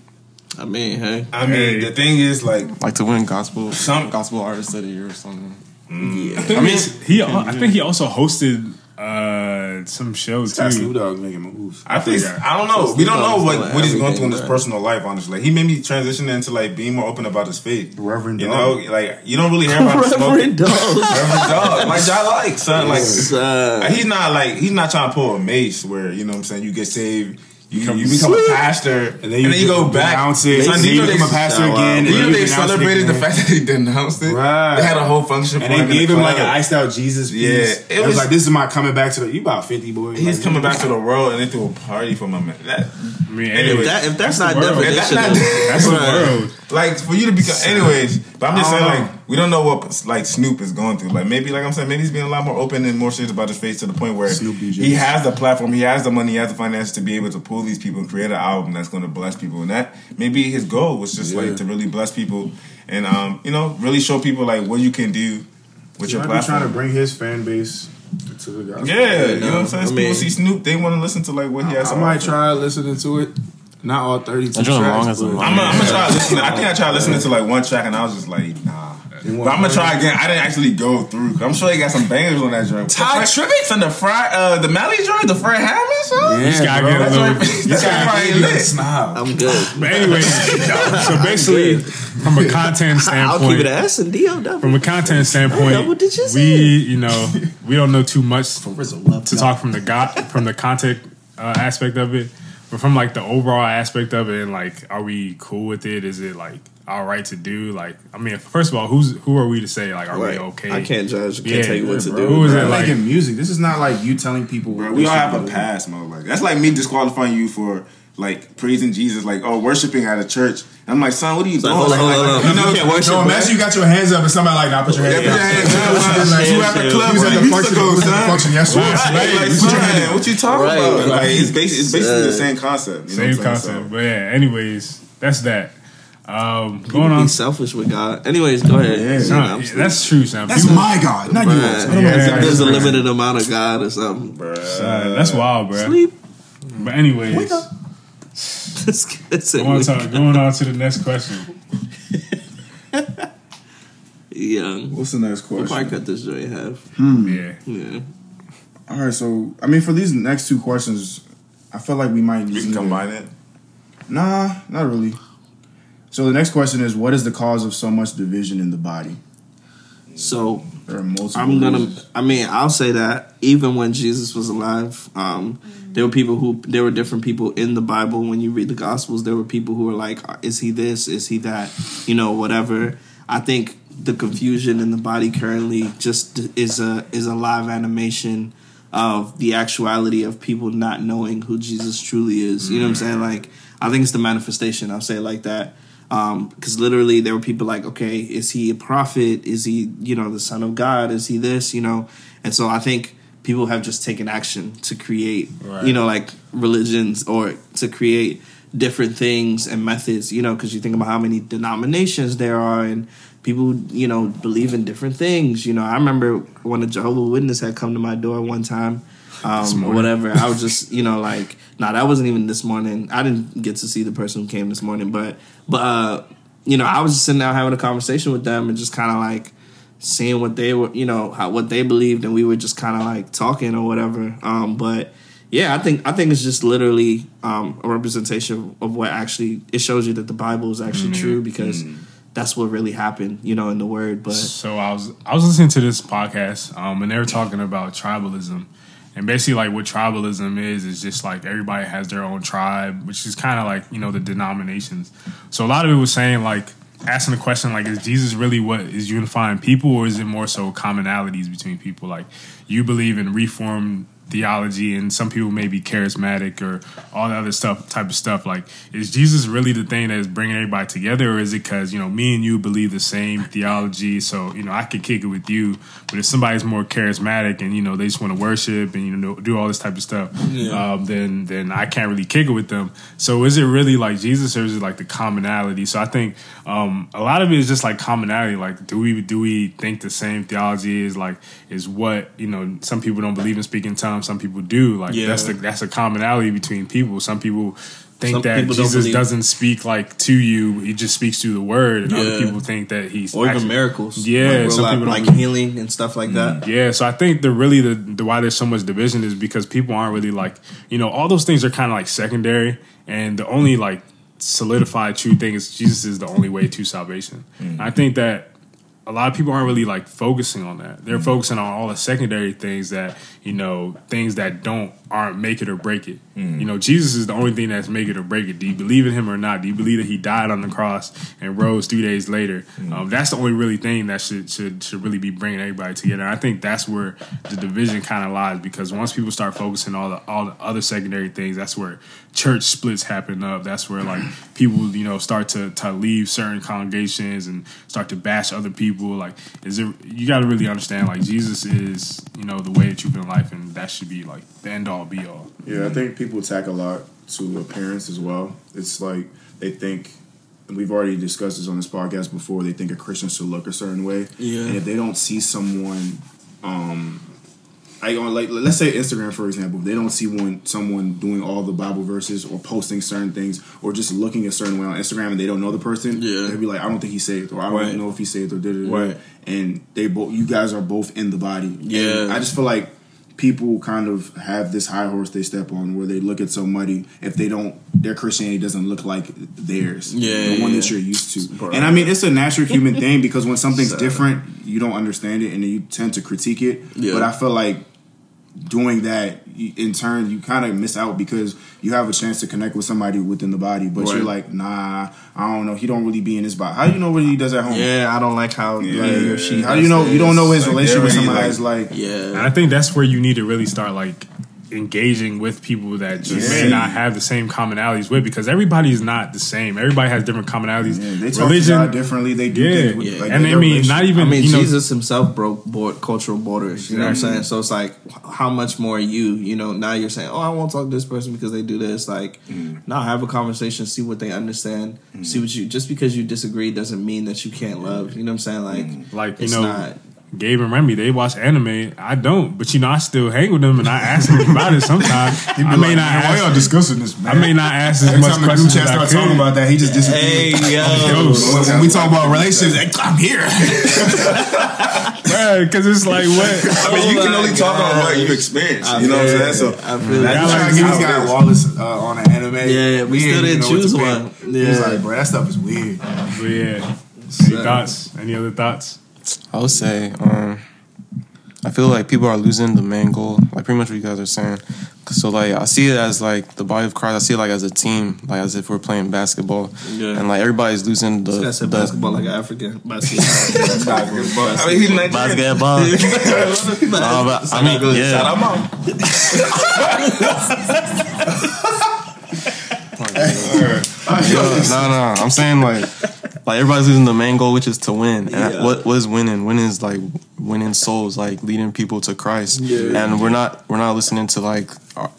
I mean, hey. I hey. mean, the thing is, like, like to win gospel, some gospel artist of the year or something. Mm. Yeah. I, think I mean, he. I think he also hosted uh, some shows too. Snoop Dogg making moves. I think. I don't know. We don't know what, what he's going through in his personal life. Honestly, like, he made me transition into like being more open about his faith. Reverend, you Dog. know, like you don't really hear about Reverend Dog. Reverend Dog, like y'all like son, like uh, he's not like he's not trying to pull a mace where you know what I'm saying you get saved. You, you become a pastor, and then you, and then you go back. It. Son, you know they become a pastor oh, wow. again. You know they celebrated the fact that they denounced it. Right. They had a whole function. And for And they gave him like an iced out Jesus piece. Yeah, it was, was like, this is my coming back to the. You about fifty, boy. He's like, coming back to the world, and they threw a party for my man. That, I mean, anyways, if, that, if that's, that's not definition, that's, not, that's the world. Like for you to become, anyways. But I'm just saying, like. We don't know what like Snoop is going through. Like maybe, like I'm saying, maybe he's being a lot more open and more serious about his face to the point where he has the platform, he has the money, he has the finances to be able to pull these people and create an album that's going to bless people. And that maybe his goal was just yeah. like to really bless people and um, you know, really show people like what you can do with he your might platform. Be trying to bring his fan base to the gospel. Yeah, you know, know what I'm saying. I mean, people see Snoop, they want to listen to like what he has. I, I might try listening to it. Not all thirty-two tracks. I'm gonna try listening. I think I tried listening to like one track and I was just like, nah. But I'm gonna try again. I didn't actually go through. I'm sure he got some bangers on that joint. Ty Tribbett and the fry, uh, the Mally joint, the Fred Hammond song. Yeah, you just gotta bro. get a little. That's, you that's gotta get lit. Snob. I'm good. But anyway, so basically, from a content standpoint, I'll keep it an S and D. From a content standpoint, we you know we don't know too much to talk from the got from the content uh, aspect of it, but from like the overall aspect of it, and like, are we cool with it? Is it like all right to do? Like, I mean, first of all, who's who are we to say like are right. we okay? I can't judge. I can't yeah, tell you what yeah, to do. Who is it like, making music? This is not like you telling people. Bro, we all have a pass, Mo. Like that's like me disqualifying you for like praising Jesus, like oh worshiping at a church. And I'm like, son, what are you doing? Like, like, like, like, you know, you can't worship. No, imagine you got your hands up and somebody like, nah, put your hands yeah, up. Yeah, you at the club, you at the function yesterday. What you talking about? Like it's basically the same concept. Same concept. But yeah, anyways, that's that. Um, going on, be selfish with God. Anyways, go ahead. Yeah, yeah, yeah, that's true, Sam. That's people, my God, not yours. Yeah, yeah, there's a limited bruh. amount of God or something. Bruh. Son, that's wild, bro. Sleep. But anyways, wake up. That's it, going, to, going on to the next question. Young. What's the next question? We'll probably cut this joint in half. Hmm. Yeah. Yeah. All right. So, I mean, for these next two questions, I feel like we might need to combine it. Nah, not really. So the next question is, what is the cause of so much division in the body? So There are multiple I'm gonna, reasons. I mean, I'll say that even when Jesus was alive, um, mm-hmm. there were people who, there were different people in the Bible. When you read the Gospels, there were people who were like, is he this? Is he that? You know, whatever. I think the confusion in the body currently just is a, is a live animation of the actuality of people not knowing who Jesus truly is. You know what I'm saying? Like, I think it's the manifestation. I'll say it like that. Um, because literally there were people like, okay, is he a prophet? Is he, you know, the son of God? Is he this, you know? And so I think people have just taken action to create, right. you know, like religions or to create different things and methods, you know, because you think about how many denominations there are and people, you know, believe in different things. You know, I remember when a Jehovah's Witness had come to my door one time. Um, or whatever. I was just, you know, like, nah, that wasn't even this morning. I didn't get to see the person who came this morning, but, but uh, you know, I was just sitting down having a conversation with them and just kind of like seeing what they were, you know, how, what they believed, and we were just kind of like talking or whatever. Um, but yeah, I think I think it's just literally um, a representation of what actually it shows you that the Bible is actually mm-hmm. true, because mm-hmm. that's what really happened, you know, in the Word. But so I was I was listening to this podcast, um, and they were talking about tribalism. And basically, like, what tribalism is, is just, like, everybody has their own tribe, which is kind of like, you know, the denominations. So a lot of it was saying, like, asking the question, like, is Jesus really what is unifying people, or is it more so commonalities between people? Like, you believe in Reformed theology, and some people may be charismatic or all the other stuff, type of stuff. Like, is Jesus really the thing that is bringing everybody together, or is it because, you know, me and you believe the same theology, so, you know, I can kick it with you, but if somebody's more charismatic and, you know, they just want to worship and, you know, do all this type of stuff, yeah. um, then then I can't really kick it with them. So is it really like Jesus, or is it like the commonality? So I think um, a lot of it is just like commonality. Like, do we do we think the same theology is like is what, you know, some people don't believe in speaking tongues, some people do. Like, yeah. that's the, that's a commonality between people. Some people think some that people Jesus doesn't speak, like, to you. He just speaks through the Word. And yeah. other people think that he's... Or actually, even miracles. Yeah. Like, some people like don't, healing and stuff like that. Yeah. So I think the really the, the why there's so much division is because people aren't really, like... You know, all those things are kind of, like, secondary. And the only, like, solidified true thing is Jesus is the only way to salvation. Mm-hmm. I think that a lot of people aren't really, like, focusing on that. They're mm-hmm. focusing on all the secondary things that, you know, things that don't, aren't make it or break it. Mm-hmm. You know, Jesus is the only thing that's make it or break it. Do you believe in him or not? Do you believe that he died on the cross and rose three days later? Mm-hmm. Um, that's the only really thing that should, should, should really be bringing everybody together. And I think that's where the division kind of lies, because once people start focusing on all the, all the other secondary things, that's where church splits happen up. That's where, like, people, you know, start to, to leave certain congregations and start to bash other people. Like, is it, you got to really understand, like, Jesus is, you know, the way that you've been life, and that should be, like, the end all be all. Yeah, I think people tack a lot to appearance as well. It's like they think, and we've already discussed this on this podcast before, they think a Christian should look a certain way. Yeah. And if they don't see someone, um, I like let's say Instagram, for example, if they don't see one someone doing all the Bible verses or posting certain things or just looking a certain way on Instagram and they don't know the person, yeah. they'll be like, I don't think he's saved, or I don't right. know if he's saved, or da da da. And they both, you guys are both in the body. Yeah. And I just feel like people kind of have this high horse they step on where they look at somebody if they don't, their Christianity doesn't look like theirs. Yeah. The one yeah. that you're used to. Bro. And I mean, it's a natural human thing, because when something's Sad. different, you don't understand it and you tend to critique it. Yeah. But I feel like doing that, in turn, you kind of miss out, because you have a chance to connect with somebody within the body, but right. you're like, nah, I don't know. He don't really be in his body. How do you know what he does at home? Yeah, I don't like how yeah, like, yeah, she. How do you know? This. You don't know his like, relationship with somebody. Like, is like, yeah. And I think that's where you need to really start, like, engaging with people that just yeah. may not have the same commonalities with, because everybody's not the same. Everybody has different commonalities. Yeah, they talk Religion, to God differently. They do yeah. things with, yeah. like, and I mean, not even, I mean, you know, Jesus himself broke board, cultural borders. You know exactly. what I'm saying? So it's like, how much more you, you know, now you're saying, oh, I won't talk to this person because they do this. Like, mm. now have a conversation, see what they understand, mm. see what you, just because you disagree doesn't mean that you can't love. You know what I'm saying? Like, mm. like it's you know, not... Gabe and Remy, they watch anime. I don't, but you know, I still hang with them and I ask them about it sometimes. I may like, not. Ask, why y'all discussing this? Man? I may not ask as much questions. Every time the group chat starts talking about that, he just disappears. Hey, yo. So when we talk about relationships, I'm here, bro. Because it's like what? I mean, you can only talk about what you experience. You know what I'm saying? So I feel like I got Wallace uh, on an anime. Yeah, we still didn't choose one. He was like, bro, that stuff is weird. But yeah, any thoughts? Any other thoughts? I would say, um, I feel like people are losing the main goal, like pretty much what you guys are saying. So like I see it as like the body of Christ. I see it like as a team, like as if we're playing basketball, yeah. and like everybody's losing the. So I said the basketball like an African basketball. basketball. I mean, he's Nigerian. Basketball. uh, but, I mean, yeah. Shout out. No, no. I'm saying like, like everybody's losing the main goal, which is to win. And yeah. I, what what is winning? Winning is like winning souls, like leading people to Christ. Yeah. And we're not we're not listening to like.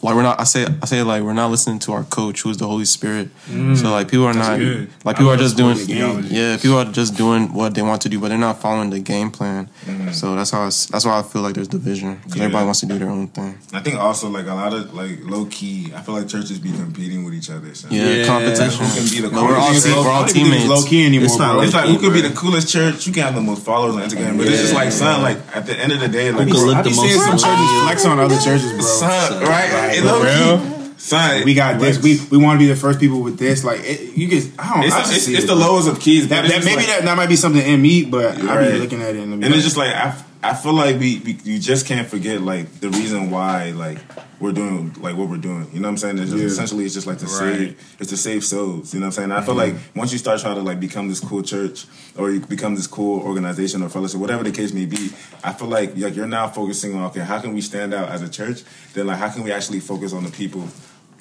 Like we're not, I say, I say, like we're not listening to our coach, who's the Holy Spirit. Mm, so like people are not, good. like people are just doing, yeah, people are just doing what they want to do, but they're not following the game plan. Mm. So that's how, it's, that's why I feel like there's division because yeah. everybody wants to do their own thing. I think also like a lot of like low key, I feel like churches be competing with each other. So. Yeah, yeah, competition. Who can be the coolest? No, we're all, see, we're all teammates. Low key anymore. It's not. Bro. It's like who could be the coolest church? You can have the most followers on Instagram, but yeah. it's just like son. Like at the end of the day, like I be seeing some churches flex on other churches, bro. Son, right? Like, it real. Son, we got this. We we want to be the first people with this. Like it, you get, I don't. It's, I a, it's, it's it. the lowest of keys. That, that maybe like, that, that might be something in me, but I'll right. be looking at it. And, and like, it's just like I, I feel like we, we you just can't forget like the reason why like we're doing like what we're doing. You know what I'm saying? It's just, yeah. essentially, it's just like to right. save. It's to save souls. You know what I'm saying? I feel mm-hmm. like once you start trying to like become this cool church or you become this cool organization or fellowship, whatever the case may be, I feel like like you're now focusing on okay, how can we stand out as a church? Then like how can we actually focus on the people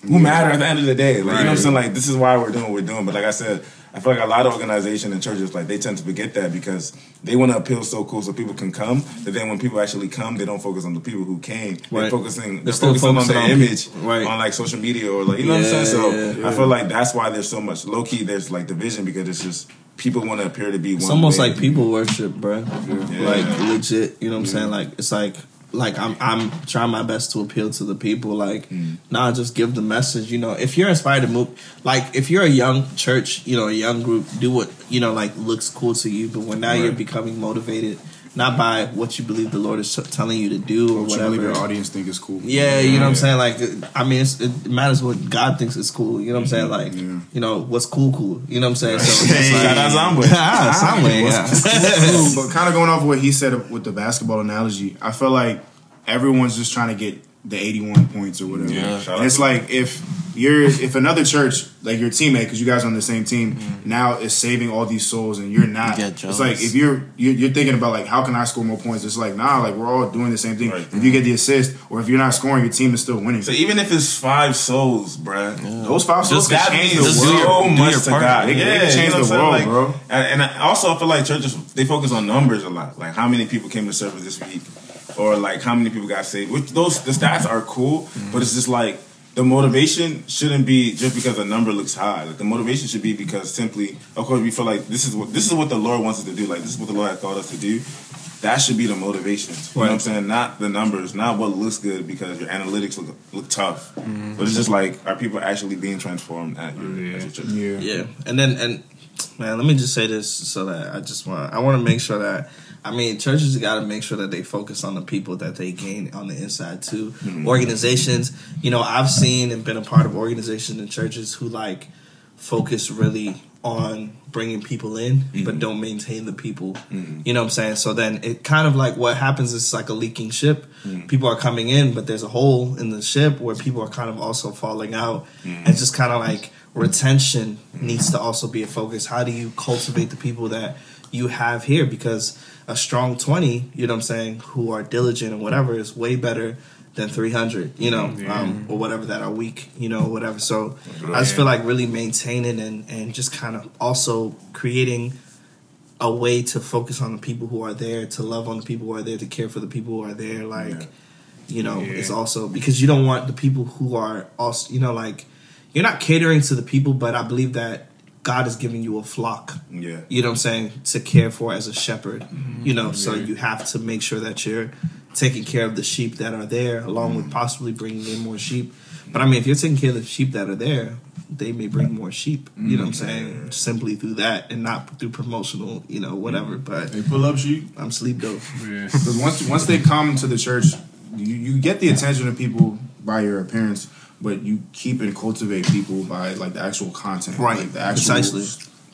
who matter at the end of the day? Like, right. you know what I'm saying? Like, this is why we're doing what we're doing. But like I said, I feel like a lot of organizations and churches, like, they tend to forget that because they want to appeal so cool so people can come. But then when people actually come, they don't focus on the people who came. They're right. focusing, they're they're still focusing on their image right. on, like, social media or, like, you know yeah, what I'm saying? So yeah. I feel like that's why there's so much low-key, there's, like, division because it's just people want to appear to be one. It's almost way. Like people worship, bro. Yeah. Like, legit, you know what I'm yeah. saying? Like, it's like... Like I'm, I'm trying my best to appeal to the people. Like, mm. nah, just give the message. You know, if you're inspired to move, like if you're a young church, you know, a young group, do what you know, like looks cool to you. But when now right. you're becoming motivated, not by what you believe the Lord is t- telling you to do or what whatever. You believe your audience think is cool. Yeah, you know yeah. what I'm saying. Like, I mean, it's, it matters what God thinks is cool. You know what I'm saying. Like, yeah. you know what's cool, cool. You know what I'm saying. So shout out Zaamwé. Zaamwé. But kind of going off what he said with the basketball analogy, I feel like. Everyone's just trying to get the eighty-one points or whatever. Yeah, and it's like if you're if another church, like your teammate, because you guys are on the same team, mm. now is saving all these souls and you're not. You it's like if you're you're thinking about like how can I score more points? It's like nah, like we're all doing the same thing. Right. If mm. you get the assist or if you're not scoring, your team is still winning. So even if it's five souls, bro, yeah. those five souls just can change the world. So much to God, they, yeah, they can change you know the world, like, bro. And I also feel like churches they focus on numbers a lot, like how many people came to service this week. Or like how many people got saved? Which those the stats are cool, mm-hmm. but it's just like the motivation shouldn't be just because a number looks high. Like the motivation should be because simply, of course, we feel like this is what this is what the Lord wants us to do. Like this is what the Lord has called us to do. That should be the motivation. You right. know what I'm saying? Not the numbers, not what looks good because your analytics look look tough. Mm-hmm. But it's just like are people actually being transformed at your, yeah. at your church? Yeah. yeah. And then and man, let me just say this so that I just want I want to make sure that. I mean, churches got to make sure that they focus on the people that they gain on the inside, too. Mm-hmm. Organizations, you know, I've seen and been a part of organizations and churches who, like, focus really on bringing people in, mm-hmm. but don't maintain the people. Mm-hmm. You know what I'm saying? So then it kind of like what happens is like a leaking ship. Mm-hmm. People are coming in, but there's a hole in the ship where people are kind of also falling out. Mm-hmm. And just kind of like retention mm-hmm. needs to also be a focus. How do you cultivate the people that you have here? Because... a strong twenty, you know what I'm saying, who are diligent and whatever is way better than three hundred, you know, yeah. um, or whatever that are weak, you know, whatever. So yeah. I just feel like really maintaining and, and just kind of also creating a way to focus on the people who are there, to love on the people who are there, to care for the people who are there. Like, yeah. you know, yeah. it's also because you don't want the people who are also, you know, like you're not catering to the people, but I believe that God is giving you a flock, yeah. you know what I'm saying, to care for as a shepherd, mm-hmm. you know, yeah. so you have to make sure that you're taking care of the sheep that are there, along mm-hmm. with possibly bringing in more sheep. But I mean, if you're taking care of the sheep that are there, they may bring more sheep, you mm-hmm. know what I'm saying, yeah. simply through that and not through promotional, you know, whatever. But they pull up sheep. I'm sleep dope. Yeah. But once, once they come to the church, you, you get the attention of people by your appearance. But you keep and cultivate people by like the actual content, right? Like, the actual Precisely,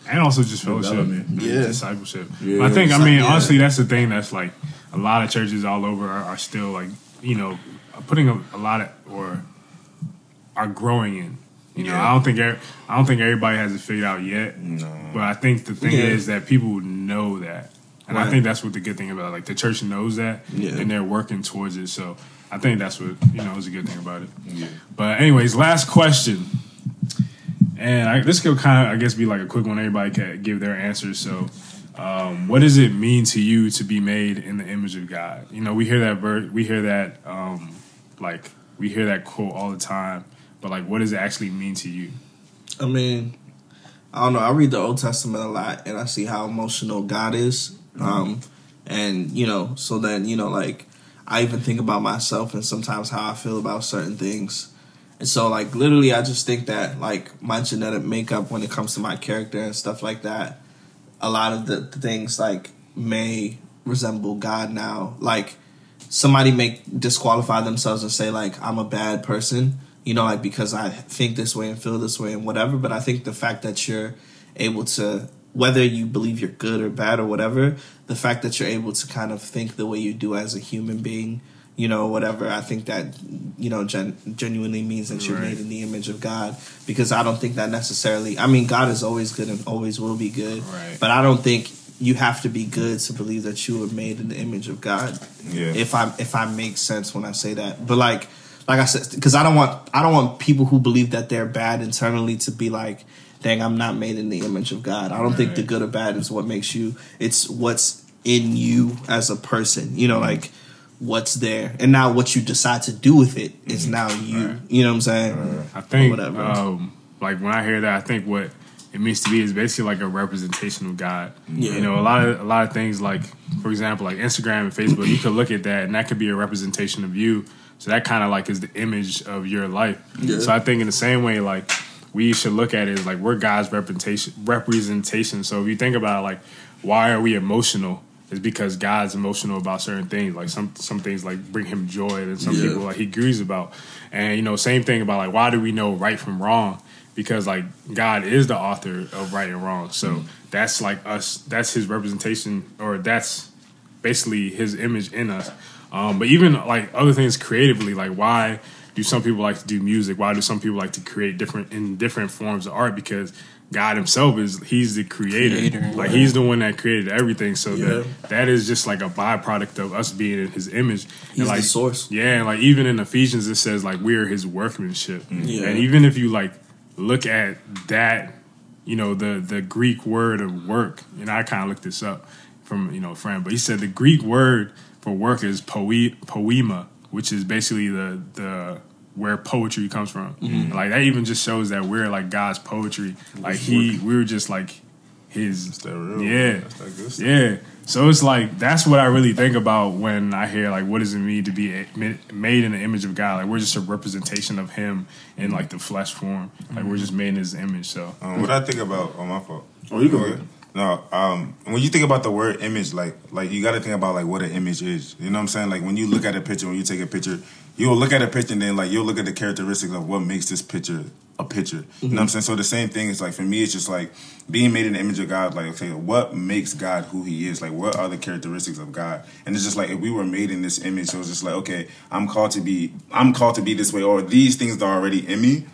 and also just fellowship, yeah, discipleship. Yeah. I think I mean yeah. honestly, that's the thing that's like a lot of churches all over are, are still like, you know, putting a, a lot of, or are growing in. You know, yeah. I don't think I don't think everybody has it figured out yet. No. But I think the thing yeah. is that people know that, and right. I think that's what the good thing about it. Like the church knows that, yeah. and they're working towards it. So I think that's what, you know, is a good thing about it. Yeah. But anyways, last question, and I, this could kind of I guess be like a quick one. Everybody can give their answer. So, um, what does it mean to you to be made in the image of God? You know, we hear that ver- we hear that um, like we hear that quote all the time. But, like, what does it actually mean to you? I mean, I don't know. I read the Old Testament a lot, and I see how emotional God is. Mm-hmm. Um, and, you know, so then, you know, like, I even think about myself and sometimes how I feel about certain things. And so, like, literally, I just think that, like, my genetic makeup when it comes to my character and stuff like that, a lot of the, the things, like, may resemble God now. Like, somebody may disqualify themselves and say, like, I'm a bad person. You know, like, because I think this way and feel this way and whatever. But I think the fact that you're able to, whether you believe you're good or bad or whatever, the fact that you're able to kind of think the way you do as a human being, you know, whatever, I think that, you know, gen- genuinely means that you're right. made in the image of God. Because I don't think that necessarily, I mean, God is always good and always will be good. Right. But I don't think you have to be good to believe that you were made in the image of God. Yeah. If I, if I make sense when I say that. But, like, Like I said, because I don't want I don't want people who believe that they're bad internally to be like, dang, I'm not made in the image of God. I don't right. think the good or bad is what makes you. It's what's in you as a person, you know, like what's there. And now what you decide to do with it is now you. Right. You know what I'm saying? Right. I think, or whatever. Um, like when I hear that, I think what it means to be is basically like a representation of God. Yeah. You know, a lot of a lot of things like, for example, like Instagram and Facebook, you could look at that and that could be a representation of you. So that kind of like is the image of your life. Yeah. So I think in the same way, like we should look at it as like we're God's representation. Representation. So if you think about it, like why are we emotional? It's because God's emotional about certain things. Like some some things like bring him joy, and some yeah. people like he grieves about. And you know, same thing about like why do we know right from wrong? Because like God is the author of right and wrong. So mm. that's like us. That's his representation, or that's basically his image in us. Um, but even like other things creatively, like why do some people like to do music? Why do some people like to create different in different forms of art? Because God himself is he's the creator. creator like yeah. he's the one that created everything. So yeah. that that is just like a byproduct of us being in his image. He's and, like, the source. Yeah. And like even in Ephesians, it says like we're his workmanship. Yeah. And even if you like look at that, you know, the, the Greek word of work, you know, I kind of looked this up from, you know, a friend, but he said the Greek word for work is poe- poema, which is basically the the where poetry comes from. Mm-hmm. Like that even just shows that we're like God's poetry. Like he, we were just like his. That's that real. Yeah, that's that good stuff. Yeah. So it's like that's what I really think about when I hear like, what does it mean to be a, made in the image of God? Like we're just a representation of Him in like the flesh form. Like mm-hmm. we're just made in His image. So um, what I think about oh my fault. Oh, you go ahead. No, um, when you think about the word image, like like you got to think about like what an image is. You know what I'm saying? Like when you look at a picture, when you take a picture, you'll look at a picture and then like you'll look at the characteristics of what makes this picture a picture. Mm-hmm. You know what I'm saying? So the same thing is like for me, it's just like being made in the image of God. Like okay, what makes God who He is? Like what are the characteristics of God? And it's just like if we were made in this image, so it's just like okay, I'm called to be, I'm called to be this way, or these things are already in me.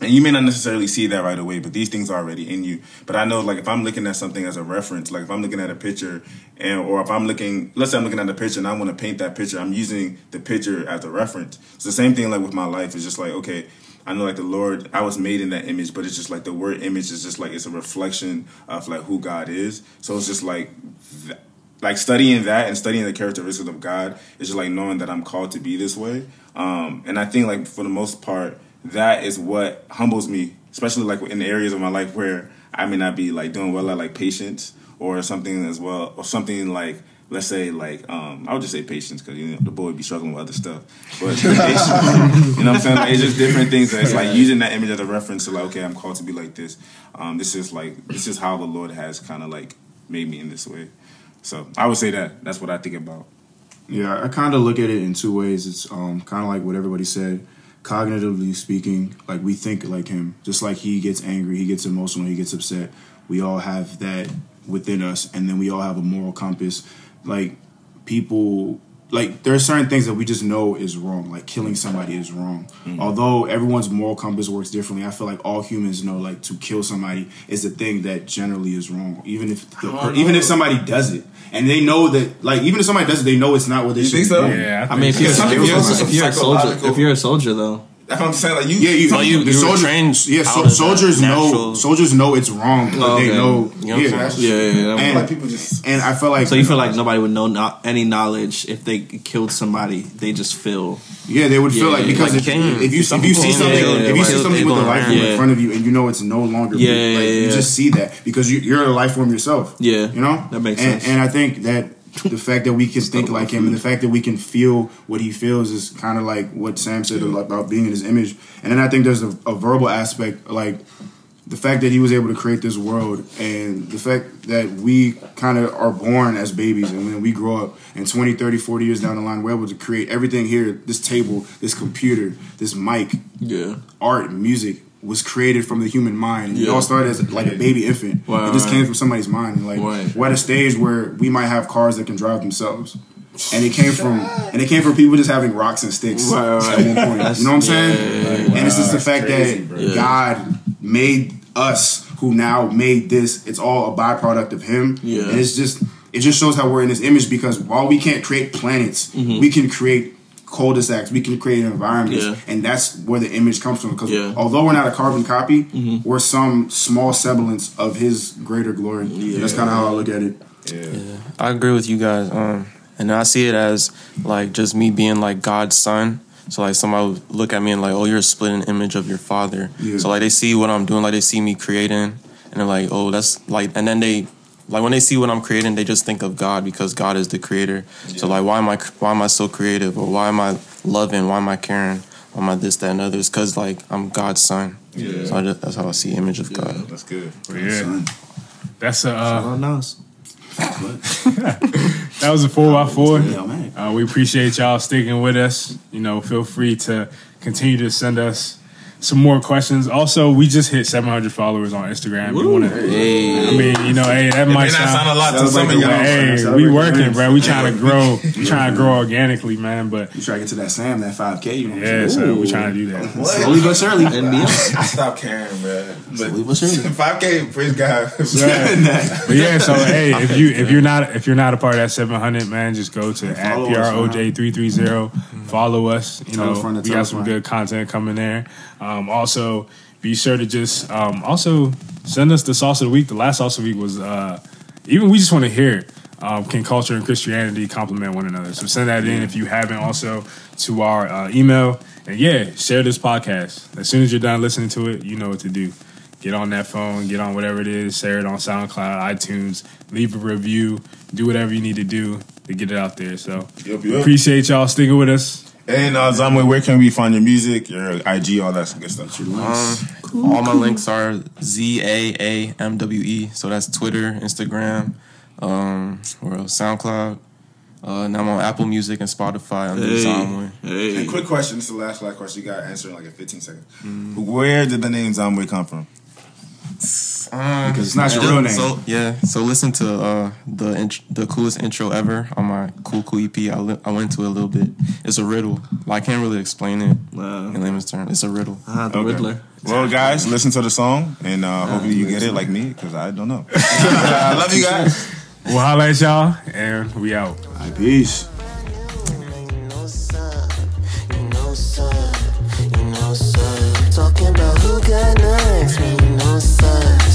And you may not necessarily see that right away, but these things are already in you. But I know, like, if I'm looking at something as a reference, like if I'm looking at a picture and or if I'm looking, let's say I'm looking at a picture and I want to paint that picture, I'm using the picture as a reference. It's the same thing, like, with my life. It's just like, okay, I know, like, the Lord, I was made in that image, but it's just like the word image is just like it's a reflection of, like, who God is. So it's just like th- like studying that and studying the characteristics of God is just like knowing that I'm called to be this way. Um, and I think, like, for the most part, that is what humbles me, especially like in the areas of my life where I may not be like doing well at like patience or something as well, or something like, let's say like, um, I would just say patience because you know, the boy would be struggling with other stuff. But the patience, you know what I'm saying? Like, it's just different things that it's like using that image as a reference to like, okay, I'm called to be like this. Um, this is like, this is how the Lord has kind of like made me in this way. So I would say that that's what I think about. Yeah, I kind of look at it in two ways. It's um, kind of like what everybody said. Cognitively speaking, like we think like him, just like he gets angry, he gets emotional, he gets upset. We all have that within us, and then we all have a moral compass. Like people, like, there are certain things that we just know is wrong. Like, killing somebody is wrong. Mm-hmm. Although everyone's moral compass works differently, I feel like all humans know, like, to kill somebody is the thing that generally is wrong. Even if the, or, even if somebody does it. And they know that, like, even if somebody does it, they know it's not what they you should think so? do. Yeah, I, I mean, if you're, if you're, if you're a soldier, if you're a soldier, though. That's what I'm saying. Like you, yeah, you, so you, you the soldiers, trained. Yeah, so, soldiers know. Natural... Soldiers know it's wrong, but oh, okay. they know. You know yeah, yeah, yeah. yeah. And, I mean, like people just, and I feel like so. You feel like nobody would know not any knowledge if they killed somebody. They just feel. Yeah, they would feel yeah, like because like, if, if, if you if you see something yeah, yeah, if you like, see something with a life form yeah. in front of you and you know it's no longer yeah, yeah, like, yeah, you yeah. just see that because you, you're a life form yourself. Yeah, you know that makes sense. And I think that. The fact that we can think like him and the fact that we can feel what he feels is kind of like what Sam said about being in his image. And then I think there's a, a verbal aspect, like the fact that he was able to create this world and the fact that we kind of are born as babies and when we grow up and twenty, thirty, forty years down the line, we're able to create everything here, this table, this computer, this mic, yeah, art, music. Was created from the human mind. Yeah. It all started as like a baby infant. Wow. It just came from somebody's mind. Like right. we're at a stage where we might have cars that can drive themselves, and it came from and it came from people just having rocks and sticks right, right. at one point. That's, you know what I'm saying? Yeah, yeah, yeah. Wow, and it's just the fact crazy, that bro. God made us, who now made this. It's all a byproduct of Him, yeah. and it's just it just shows how we're in His image because while we can't create planets, mm-hmm. we can create. Cul-de-sacs, we can create environments, yeah. and that's where the image comes from. Because yeah. although we're not a carbon copy, mm-hmm. we're some small semblance of His greater glory. Yeah. That's kind of how I look at it. Yeah. yeah, I agree with you guys, um, and I see it as like just me being like God's son. So like somebody would look at me and like, oh, you're a splitting image of your father. Yeah. So like they see what I'm doing, like they see me creating, and they're like, oh, that's like, and then they. Like when they see what I'm creating, they just think of God because God is the creator. Yeah. So like, why am I why am I so creative? Or why am I loving? Why am I caring? Why am I this, that, and other? It's because like I'm God's son. Yeah. So I just, that's how I see the image of yeah, God. That's good. Yeah. That's a. Uh, that's that was a four by four. Uh, we appreciate y'all sticking with us. You know, feel free to continue to send us. Some more questions. Also, we just hit seven hundred followers on Instagram. Woo, we wanna, hey. I mean, you know, hey, that might sound, sound a lot to some of y'all. Hey, hey we working, bro. We trying to grow. We trying to grow organically, man. But we trying to get to that Sam, that five K. You know what I'm yeah, so we trying to do that. What? Slowly but surely. I stopped caring, bro. But slowly but surely. five K, praise God. But yeah, so hey, if you if you're not if you're not a part of that seven hundred, man, just go to at P R O J three thirty. Follow us. You know, we got some good content coming there. Um, also, be sure to just um, also send us the sauce of the week. The last sauce of the week was uh, even we just want to hear it. Um, can culture and Christianity complement one another? So send that in if you haven't also to our uh, email. And yeah, share this podcast. As soon as you're done listening to it, you know what to do. Get on that phone, get on whatever it is, share it on SoundCloud, iTunes, leave a review, do whatever you need to do to get it out there. So yep, yep. appreciate y'all sticking with us. And uh, Zaamwé, where can we find your music, your I G, all that good stuff? Your links. Um, cool, all my cool. links are Z A A M W E. So that's Twitter, Instagram, um, or SoundCloud. Uh, now I'm on Apple Music and Spotify under hey, Zaamwé. Hey. And quick question. This is the last, last question. You got to answer in like fifteen seconds. Mm. Where did the name Zaamwé come from? Um, because it's not your real name. So, yeah, so listen to uh, the int- the coolest intro ever on my Cool Cool E P. I, li- I went into it a little bit. It's a riddle. Well, I can't really explain it uh, in layman's terms. It's a riddle. Ah, uh, the okay. Riddler. Well, guys, listen to the song, and uh, uh, hopefully you get it like me, because I don't know. I love you guys. We'll holla at y'all, and we out. Right, peace. You know, son. You know, son. You know, son. Talking about who got next. You know, son.